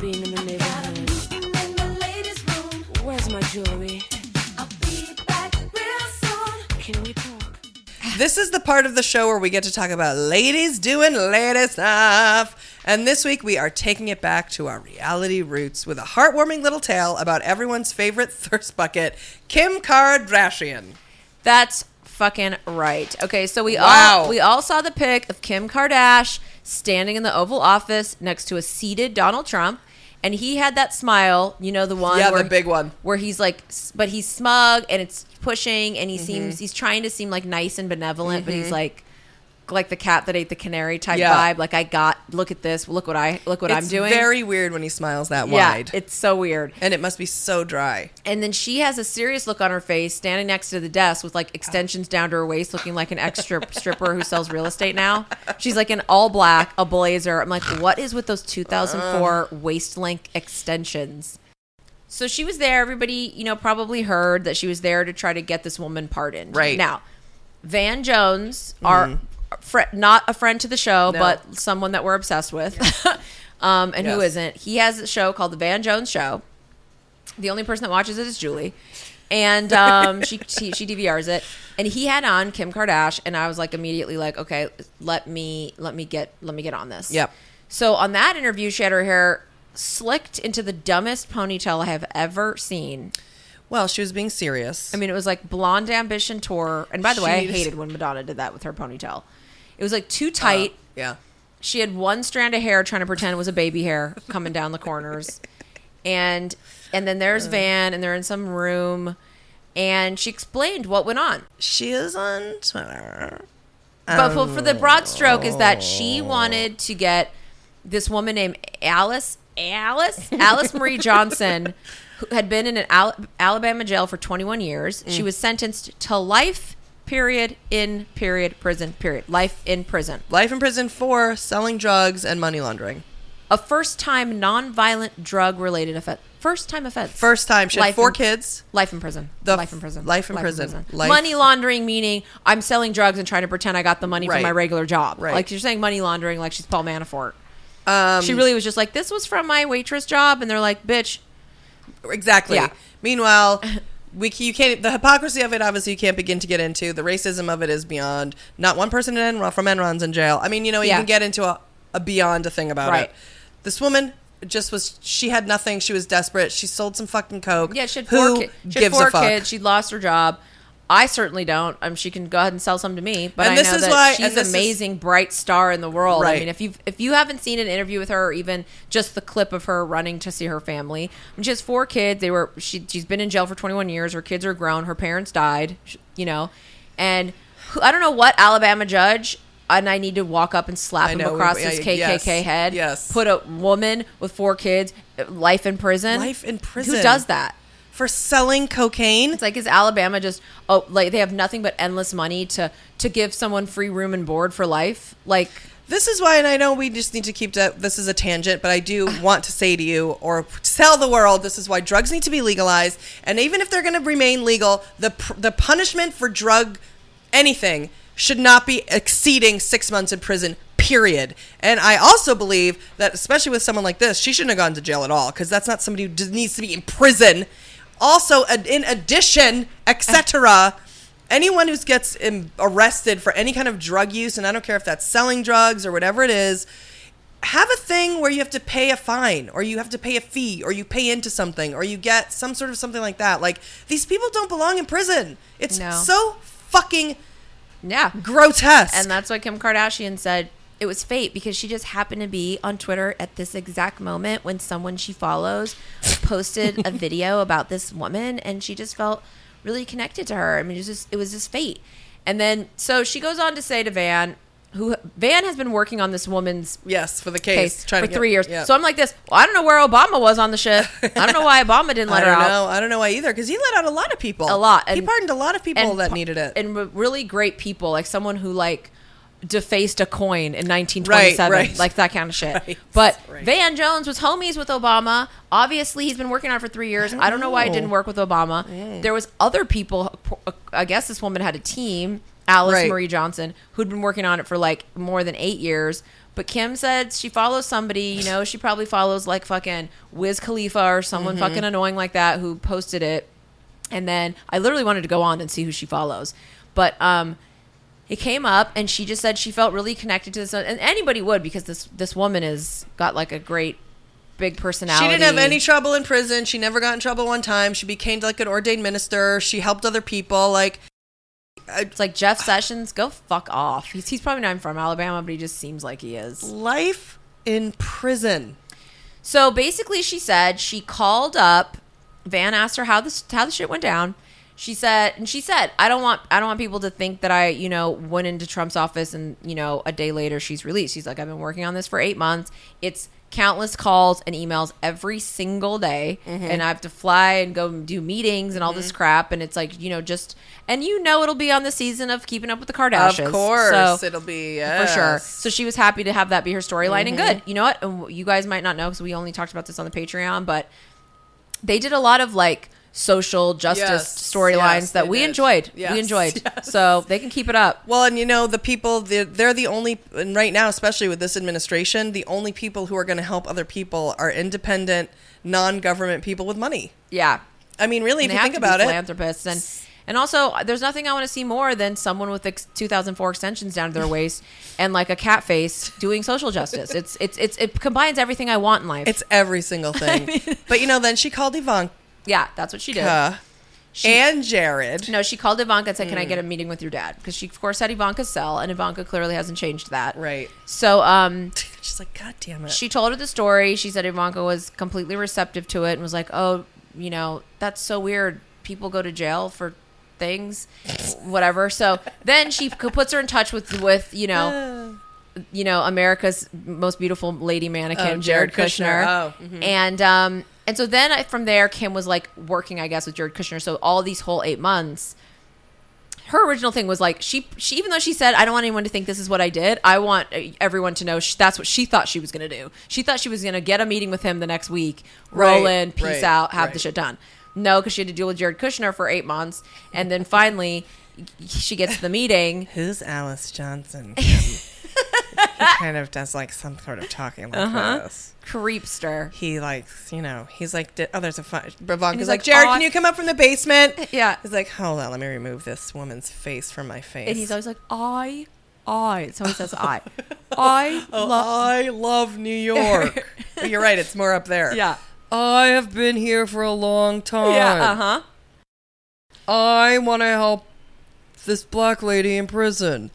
Being in the neighborhood. In the ladies' room. Where's my jewelry? I'll be back real soon. Can we talk? This is the part of the show where we get to talk about ladies doing lady stuff. And this week we are taking it back to our reality roots with a heartwarming little tale about everyone's favorite thirst bucket, Kim Kardashian. That's fucking right. Okay, so we all saw the pic of Kim Kardashian standing in the Oval Office next to a seated Donald Trump. And he had that smile, you know, the one. Yeah, the big one. Where he's like, but he's smug and it's pushing and he seems, he's trying to seem like nice and benevolent, but he's like the cat that ate the canary type vibe. Like, look at this, look what I'm doing. It's very weird when he smiles that wide. It's so weird. And it must be so dry. And then she has a serious look on her face, standing next to the desk with like extensions down to her waist, looking like an extra stripper who sells real estate now. She's like in all black, a blazer. I'm like, what is with those 2004 waist length extensions? So she was there. Everybody, you know, probably heard that she was there to try to get this woman pardoned. Right. Now, Van Jones, our... not a friend to the show, but someone that we're obsessed with. Yeah. Who isn't? He has a show called The Van Jones Show. The only person that watches it is Julie. And she DVRs it. And he had on Kim Kardashian, and I was like immediately like, okay, let me get on this. Yep. So on that interview, she had her hair slicked into the dumbest ponytail I have ever seen. Well, she was being serious. I mean, it was like Blonde Ambition tour. And by the way, I hated when Madonna did that with her ponytail. It was like too tight. Yeah. She had one strand of hair trying to pretend it was a baby hair coming down the corners. And then there's Van, and they're in some room. And she explained what went on. She is on Twitter. But for the broad stroke is that she wanted to get this woman named Alice Marie Johnson, who had been in an Alabama jail for 21 years. Mm. She was sentenced to life, life in prison. Life in prison for selling drugs and money laundering. A first-time non-violent drug-related offense. First-time offense. First time. She had 4 kids. Life in prison. Life in prison. Money laundering, meaning I'm selling drugs and trying to pretend I got the money from my regular job. Right. Like you're saying money laundering like she's Paul Manafort. She really was just like, this was from my waitress job. And they're like, bitch. Exactly. Yeah. Meanwhile... You can't. The hypocrisy of it, obviously, you can't begin to get into. The racism of it is beyond. Not one person in from Enron's in jail. I mean, you know, you can get into a beyond a thing about it. This woman just was. She had nothing. She was desperate. She sold some fucking coke. Yeah, she had four kids. She lost her job. I certainly don't. She can go ahead and sell some to me. But and I know that she's an amazing, bright star in the world. Right. I mean, if you haven't seen an interview with her or even just the clip of her running to see her family, she has 4 kids. She's been in jail for 21 years. Her kids are grown. Her parents died, you know. And I don't know what Alabama judge, and I need to walk up and slap him across his KKK head. Yes. Put a woman with 4 kids, life in prison. Life in prison. Who does that? For selling cocaine? It's like, is Alabama just, they have nothing but endless money to give someone free room and board for life? Like, this is why, and I know we just need to keep that, this is a tangent, but I do want to say to you, or tell the world, this is why drugs need to be legalized. And even if they're going to remain legal, the punishment for drug anything should not be exceeding 6 months in prison. Period. And I also believe that, especially with someone like this, she shouldn't have gone to jail at all, because that's not somebody who needs to be in prison. Also, in addition, etc., anyone who gets arrested for any kind of drug use, and I don't care if that's selling drugs or whatever it is, have a thing where you have to pay a fine or you have to pay a fee or you pay into something or you get some sort of something like that. Like, these people don't belong in prison. It's so fucking grotesque. And that's what Kim Kardashian said. It was fate, because she just happened to be on Twitter at this exact moment when someone she follows posted a video about this woman, and she just felt really connected to her. I mean, it was just fate. And then so she goes on to say to Van, who Van has been working on this woman's for the case for 3 years. Yeah. So I'm like this. Well, I don't know where Obama was on the shit. I don't know why Obama didn't let her out. I don't know why either, because he let out a lot of people. A lot. And he pardoned a lot of people that needed it, and really great people, like someone who defaced a coin in 1927, like that kind of shit. Van Jones was homies with Obama. Obviously, he's been working on it for 3 years. I don't know why it didn't work with Obama. There was other people. I guess this woman had a team, Alice Marie Johnson, who'd been working on it for more than 8 years. But Kim said she follows somebody, she probably follows fucking Wiz Khalifa or someone fucking annoying like that who posted it. And then I literally wanted to go on and see who she follows. But, it came up, and she just said she felt really connected to this. And anybody would, because this woman has got a great big personality. She didn't have any trouble in prison. She never got in trouble one time. She became an ordained minister. She helped other people. It's like Jeff Sessions, go fuck off. He's probably not even from Alabama, but he just seems like he is. Life in prison. So basically, she said she called up. Van asked her how the shit went down. She said, I don't want people to think that I, went into Trump's office and, a day later she's released. She's like, I've been working on this for 8 months. It's countless calls and emails every single day. Mm-hmm. And I have to fly and go and do meetings and all this crap. And it's it'll be on the season of Keeping Up with the Kardashians. Of course. So, it'll be, yes. For sure. So she was happy to have that be her storyline. Mm-hmm. And good. You know what? And you guys might not know, because we only talked about this on the Patreon, but they did a lot of social justice storylines that we enjoyed. Yes, we enjoyed. Yes. So they can keep it up. Well, and the people, they're the only, and right now, especially with this administration, the only people who are going to help other people are independent, non-government people with money. Yeah. I mean, really, and if you think about it. Philanthropists. And also, there's nothing I want to see more than someone with 2004 extensions down to their waist and a cat face doing social justice. It combines everything I want in life. It's every single thing. I mean, but, then she called Ivanka. Yeah, that's what she did. And Jared. No, she called Ivanka and said, can I get a meeting with your dad? Because she, of course, had Ivanka's cell, and Ivanka clearly hasn't changed that. Right. So she's like, God damn it. She told her the story. She said Ivanka was completely receptive to it and was like, oh, that's so weird. People go to jail for things, whatever. So then she puts her in touch with you know, America's most beautiful lady mannequin, Jared Kushner. Oh. Mm-hmm. And so then from there, Kim was like working, I guess, with Jared Kushner. So all these whole 8 months, her original thing was like, she even though she said, I don't want anyone to think this is what I did, I want everyone to know that's what she thought she was going to do. She thought she was going to get a meeting with him the next week, roll in, peace out, have the shit done. No, because she had to deal with Jared Kushner for 8 months. And then finally, she gets to the meeting. Who's Alice Johnson? He kind of does like some sort of talking like this. Creepster. He likes, you know, he's like, oh, there's a fun. Ivanka's like, Jared, can you come up from the basement? Yeah. He's like, hold on, let me remove this woman's face from my face. And he's always like, I. Someone says I. I love New York. But you're right. It's more up there. Yeah. I have been here for a long time. Yeah, I want to help this black lady in prison.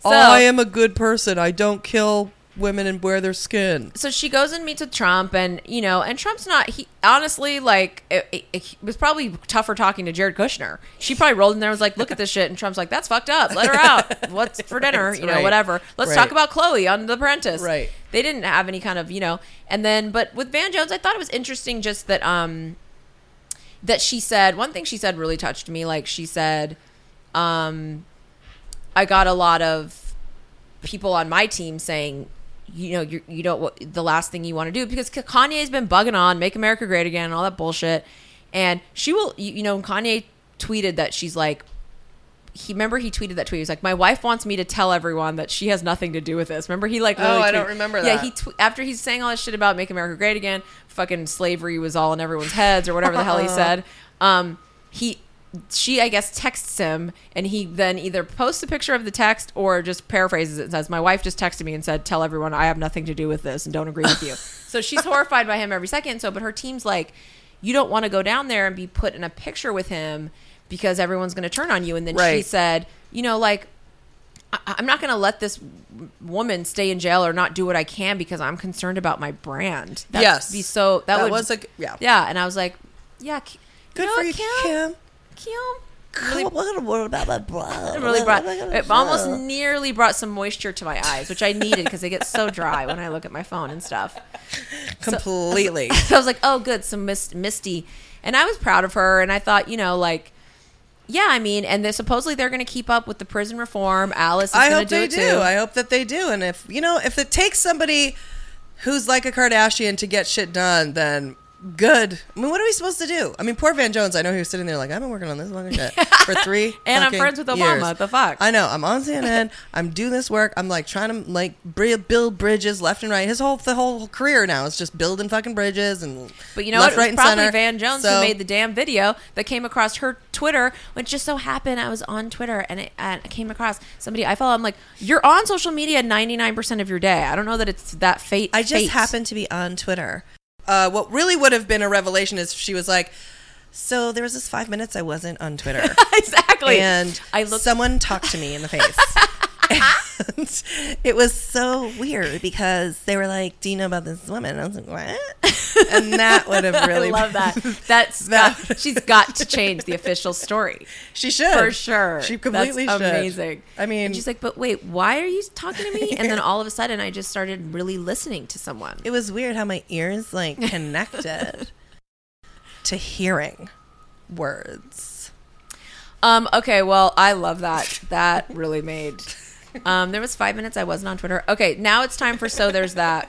So, I am a good person. I don't kill women and wear their skin. So she goes and meets with Trump, and you know, and Trump's not. He honestly, like, it was probably tougher talking to Jared Kushner. She probably rolled in there and was like, "Look at this shit," and Trump's like, "That's fucked up. Let her out. What's for dinner? That's, you know, whatever. Let's talk about Chloe on The Apprentice." Right. They didn't have any kind of, you know. And then, but with Van Jones, I thought it was interesting just that that she said one thing. She said really touched me. Like she said, I got a lot of people on my team saying, you know, you don't, the last thing you want to do, because Kanye's been bugging on Make America Great Again and all that bullshit. And she will, you know, Kanye tweeted that she's like, he tweeted that tweet. He was like, my wife wants me to tell everyone that she has nothing to do with this. Remember, he like, really I don't remember that. Yeah, after he's saying all that shit about Make America Great Again, fucking slavery was all in everyone's heads or whatever the hell he said. She, I guess, texts him, and he then either posts a picture of the text or just paraphrases it and says, my wife just texted me and said, tell everyone I have nothing to do with this and don't agree with you. So she's horrified by him every second. So, but her team's like, you don't want to go down there and be put in a picture with him because everyone's going to turn on you. And then she said, you know, like, I'm not going to let this woman stay in jail or not do what I can because I'm concerned about my brand. That'd be so, that would, was like, yeah. And I was like, yeah. Good for you, Kim. It almost nearly brought some moisture to my eyes, which I needed because they get so dry when I look at my phone and stuff. Completely. So I was like, oh, good, some misty. And I was proud of her, and I thought, you know, like, yeah, I mean, and supposedly they're going to keep up with the prison reform. Alice is going to do it too. I hope that they do. And if, you know, if it takes somebody who's like a Kardashian to get shit done, then... Good. I mean, what are we supposed to do? I mean, poor Van Jones. I know he was sitting there like, I've been working on this long shit for 3 and I'm friends with Obama. Years. What the fuck? I know. I'm on CNN. I'm doing this work. I'm like trying to like build bridges left and right. His whole career now is just building fucking bridges and. But you know left, what? It was right, probably Van Jones who made the damn video that came across her Twitter, which just so happened I was on Twitter and it came across somebody I follow. I'm like, you're on social media 99% of your day. I don't know that it's that fate. I just happened to be on Twitter. What really would have been a revelation is she was like, so there was this 5 minutes I wasn't on Twitter. Exactly. And someone talked to me in the face. And it was so weird because they were like, do you know about this woman? And I was like, what? And that would have really... I love that. She's got to change the official story. She should. For sure. She completely should. That's amazing. I mean... And she's like, but wait, why are you talking to me? And then all of a sudden, I just started really listening to someone. It was weird how my ears, like, connected to hearing words. Okay, well, I love that. That really made... there was 5 minutes I wasn't on Twitter. Okay, now it's time for So There's That.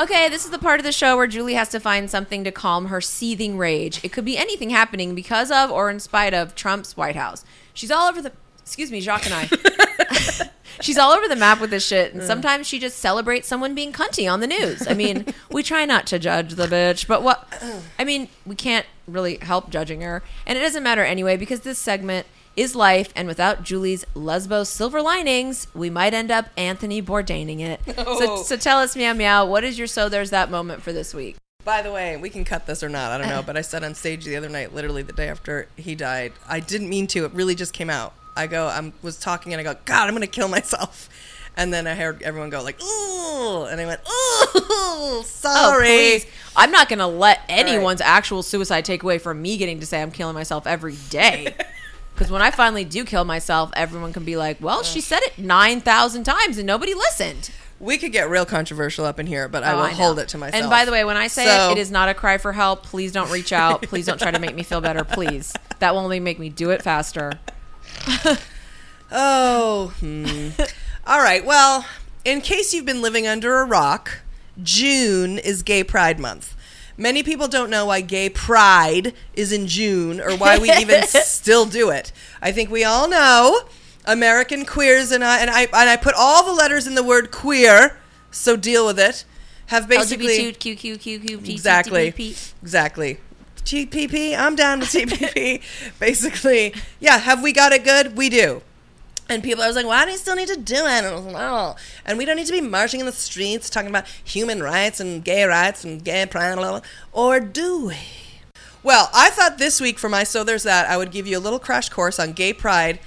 Okay, this is the part of the show where Julie has to find something to calm her seething rage. It could be anything happening because of or in spite of Trump's White House. She's all over the... Excuse me, Jacques and I. She's all over the map with this shit, and sometimes she just celebrates someone being cunty on the news. I mean, we try not to judge the bitch, but what... I mean, we can't really help judging her, and it doesn't matter anyway because this segment is life, and without Julie's lesbo silver linings, we might end up Anthony Bourdaining it. Oh. So tell us, Meow Meow, what is your So There's That moment for this week? By the way, we can cut this or not, I don't know, but I said on stage the other night, literally the day after he died, I didn't mean to, it really just came out. I go, I was talking and I go, God, I'm going to kill myself. And then I heard everyone go like, ooh. And I went, ooh, sorry. Oh, I'm not going to let anyone's actual suicide take away from me getting to say I'm killing myself every day. Because when I finally do kill myself, everyone can be like, well, she said it 9,000 times and nobody listened. We could get real controversial up in here, but I will hold it to myself. And by the way, when I say it is not a cry for help. Please don't reach out. Please don't try to make me feel better. Please. That will only make me do it faster. All right. Well, in case you've been living under a rock, June is Gay Pride Month. Many people don't know why Gay Pride is in June or why we even still do it. I think we all know American queers and I put all the letters in the word queer, so deal with it. Have basically LGBTQQQQ exactly. TPP, I'm down with TPP. Basically, yeah. Have we got it good? We do. And people are like, why do you still need to do it? And we don't need to be marching in the streets talking about human rights and gay pride, blah, blah, blah. Or do we? Well, I thought this week for my So There's That, I would give you a little crash course on gay pride,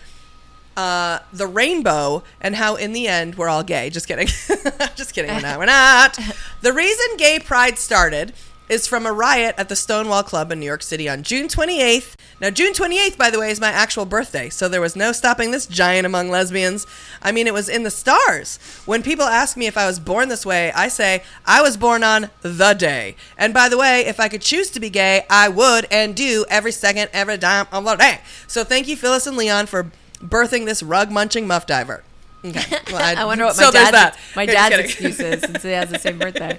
the rainbow, and how in the end we're all gay. Just kidding. Just kidding. We're not. The reason gay pride started is from a riot at the Stonewall Club in New York City on June 28th. Now, June 28th, by the way, is my actual birthday, so there was no stopping this giant among lesbians. I mean, it was in the stars. When people ask me if I was born this way, I say, I was born on the day. And by the way, if I could choose to be gay, I would and do every second, every dime of the day. So thank you, Phyllis and Leon, for birthing this rug-munching muff diver. Okay. Well, I wonder what my dad's excuse is, since he has the same birthday.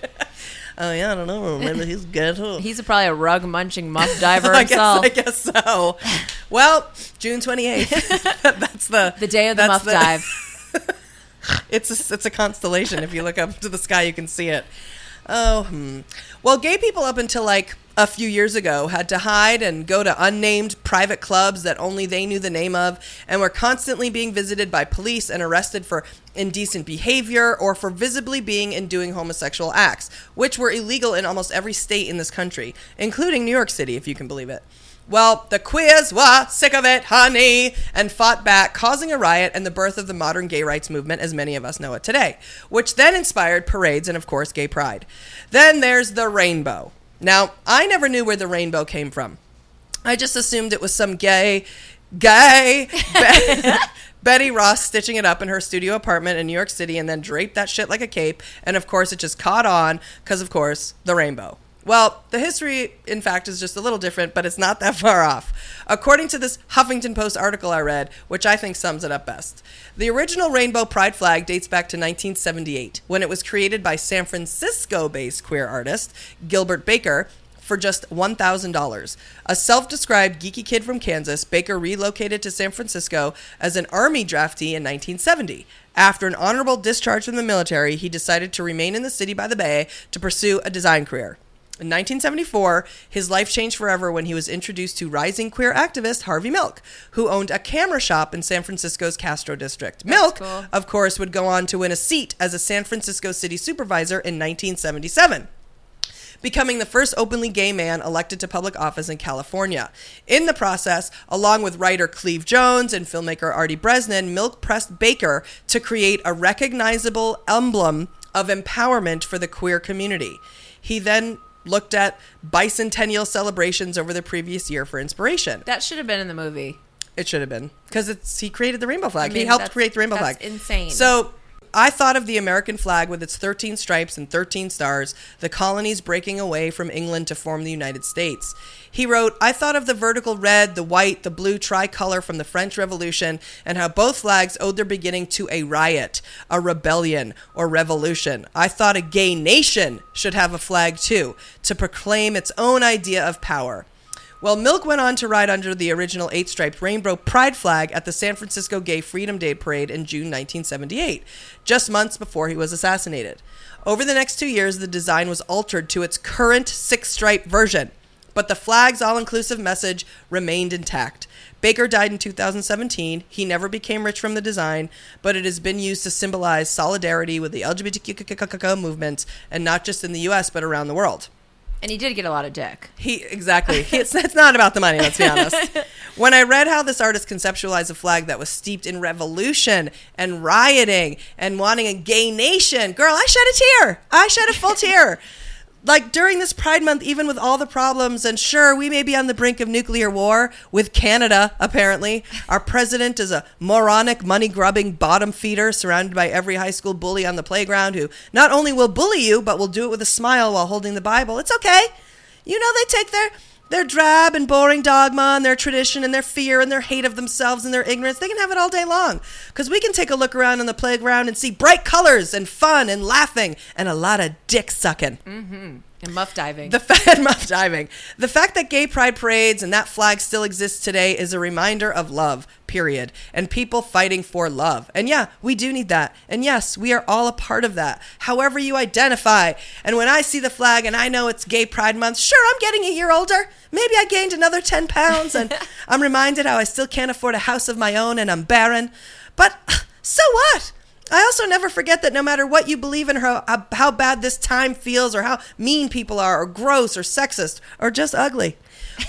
Oh, yeah, I don't know. Maybe he's good. He's probably a rug-munching muff diver himself. I guess so. Well, June 28th. That's the day of the muff dive. It's a constellation. If you look up to the sky, you can see it. Well, gay people up until like a few years ago had to hide and go to unnamed private clubs that only they knew the name of and were constantly being visited by police and arrested for indecent behavior or for visibly being and doing homosexual acts, which were illegal in almost every state in this country, including New York City, if you can believe it. Well, the queers were sick of it, honey, and fought back, causing a riot and the birth of the modern gay rights movement as many of us know it today, which then inspired parades and, of course, gay pride. Then there's the rainbow. Now, I never knew where the rainbow came from. I just assumed it was some gay Betty Ross stitching it up in her studio apartment in New York City and then draped that shit like a cape. And, of course, it just caught on because, of course, the rainbow. Well, the history, in fact, is just a little different, but it's not that far off. According to this Huffington Post article I read, which I think sums it up best, the original rainbow pride flag dates back to 1978, when it was created by San Francisco-based queer artist Gilbert Baker for just $1,000. A self-described geeky kid from Kansas, Baker relocated to San Francisco as an army draftee in 1970. After an honorable discharge from the military, he decided to remain in the city by the bay to pursue a design career. In 1974, his life changed forever when he was introduced to rising queer activist Harvey Milk, who owned a camera shop in San Francisco's Castro District. Milk, of course, would go on to win a seat as a San Francisco city supervisor in 1977, becoming the first openly gay man elected to public office in California. In the process, along with writer Cleve Jones and filmmaker Artie Bresnan, Milk pressed Baker to create a recognizable emblem of empowerment for the queer community. He then looked at bicentennial celebrations over the previous year for inspiration. That should have been in the movie. It should have been. Because he created the rainbow flag. I mean, he helped create the rainbow flag. That's insane. So I thought of the American flag with its 13 stripes and 13 stars, the colonies breaking away from England to form the United States. He wrote, I thought of the vertical red, the white, the blue tricolor from the French Revolution and how both flags owed their beginning to a riot, a rebellion, or revolution. I thought a gay nation should have a flag too, to proclaim its own idea of power. Well, Milk went on to ride under the original eight-striped rainbow pride flag at the San Francisco Gay Freedom Day Parade in June 1978, just months before he was assassinated. Over the next 2 years, the design was altered to its current six-stripe version, but the flag's all-inclusive message remained intact. Baker died in 2017. He never became rich from the design, but it has been used to symbolize solidarity with the LGBTQ movement, and not just in the U.S., but around the world. And he did get a lot of dick. It's not about the money, let's be honest. When I read how this artist conceptualized a flag that was steeped in revolution and rioting and wanting a gay nation, girl, I shed a tear. I shed a full tear. Like, during this Pride Month, even with all the problems, and sure, we may be on the brink of nuclear war with Canada, apparently. Our president is a moronic, money-grubbing bottom feeder surrounded by every high school bully on the playground who not only will bully you, but will do it with a smile while holding the Bible. It's okay. You know, they take their drab and boring dogma and their tradition and their fear and their hate of themselves and their ignorance. They can have it all day long, because we can take a look around on the playground and see bright colors and fun and laughing and a lot of dick sucking. Mm-hmm. And muff diving. The fact that gay pride parades and that flag still exists today is a reminder of love, period. And people fighting for love. And yeah, we do need that. And yes, we are all a part of that. However you identify. And when I see the flag and I know it's Gay Pride Month, sure, I'm getting a year older. Maybe I gained another 10 pounds and I'm reminded how I still can't afford a house of my own and I'm barren. But so what? I also never forget that no matter what you believe in, how bad this time feels or how mean people are or gross or sexist or just ugly,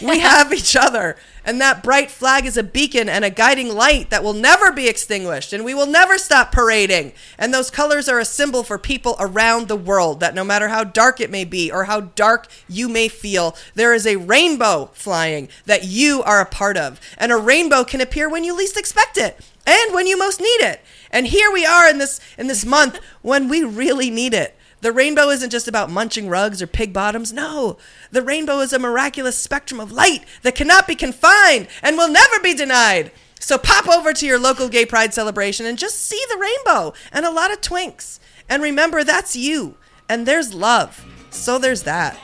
we have each other. And that bright flag is a beacon and a guiding light that will never be extinguished. And we will never stop parading. And those colors are a symbol for people around the world that no matter how dark it may be or how dark you may feel, there is a rainbow flying that you are a part of. And a rainbow can appear when you least expect it. And when you most need it. And here we are in this month when we really need it. The rainbow isn't just about munching rugs or pig bottoms. No, the rainbow is a miraculous spectrum of light that cannot be confined and will never be denied. So pop over to your local gay pride celebration and just see the rainbow and a lot of twinks. And remember, that's you. And there's love. So there's that.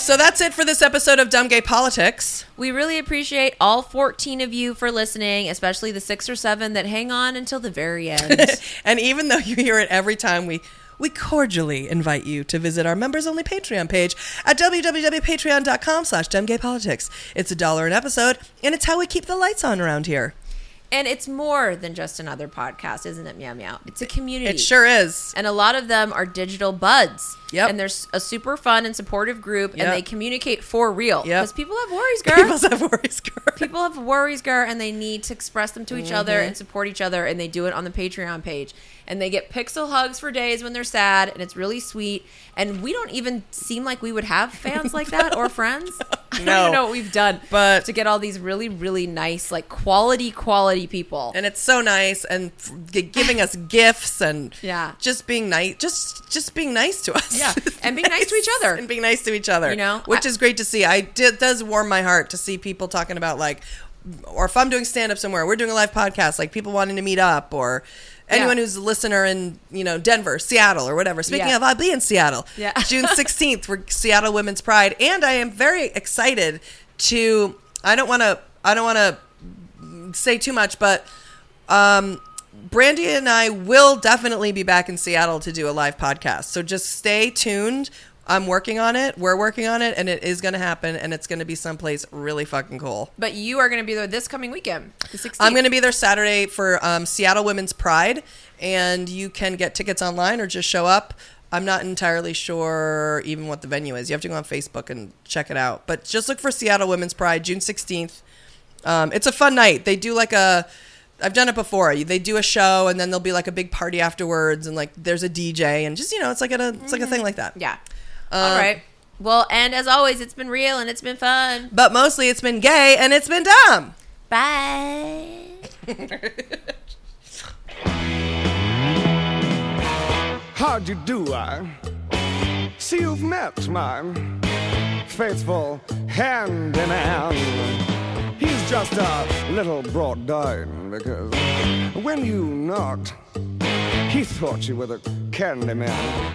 So that's it for this episode of Dumb Gay Politics. We really appreciate all 14 of you for listening, especially the 6 or 7 that hang on until the very end. And even though you hear it every time, we cordially invite you to visit our members-only Patreon page at www.patreon.com/dumbgaypolitics. It's $1 an episode, and it's how we keep the lights on around here. And it's more than just another podcast, isn't it, Meow Meow? It's a community. It sure is. And a lot of them are digital buds. Yep. And they're a super fun and supportive group, and they communicate for real. Because people have worries, girl. People have worries, girl, and they need to express them to each other and support each other, and they do it on the Patreon page. And they get pixel hugs for days when they're sad, and it's really sweet. And we don't even seem like we would have fans like that or friends. I don't even know what we've done to get all these really, really nice, like quality people. And it's so nice, and giving us gifts and just being nice, just being nice to us. Yeah, and being nice to each other. And being nice to each other, you know, which is great to see. It does warm my heart to see people talking about, like, or if I'm doing stand up somewhere, we're doing a live podcast, like people wanting to meet up, or anyone who's a listener in, you know, Denver, Seattle, or whatever. Speaking of, I'll be in Seattle. Yeah. June 16th for Seattle Women's Pride, and I am very excited to. I don't want to say too much, but Brandy and I will definitely be back in Seattle to do a live podcast. So just stay tuned. I'm working on it. We're working on it. And it is going to happen. And it's going to be someplace really fucking cool. But you are going to be there this coming weekend, the 16th. I'm going to be there Saturday for Seattle Women's Pride. And you can get tickets online or just show up. I'm not entirely sure even what the venue is. You have to go on Facebook and check it out. But just look for Seattle Women's Pride, June 16th. It's a fun night. They do like a... I've done it before. They do a show, and then there'll be like a big party afterwards. And like there's a DJ. And just, you know, it's like a thing like that. Yeah. All right. Well, and as always, it's been real and it's been fun. But mostly it's been gay and it's been dumb. Bye. How do you do, I? See, you've met my faithful hand in hand. He's just a little brought down because when you knocked, he thought you were the candy man.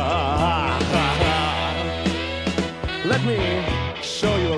Let me show you a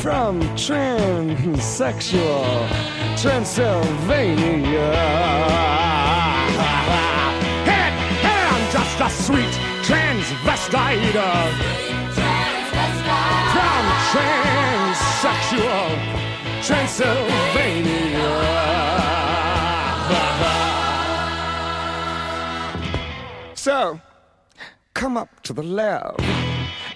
from transsexual Transylvania. Hey, I'm just a sweet transvestite from transsexual Transylvania. So, come up to the lab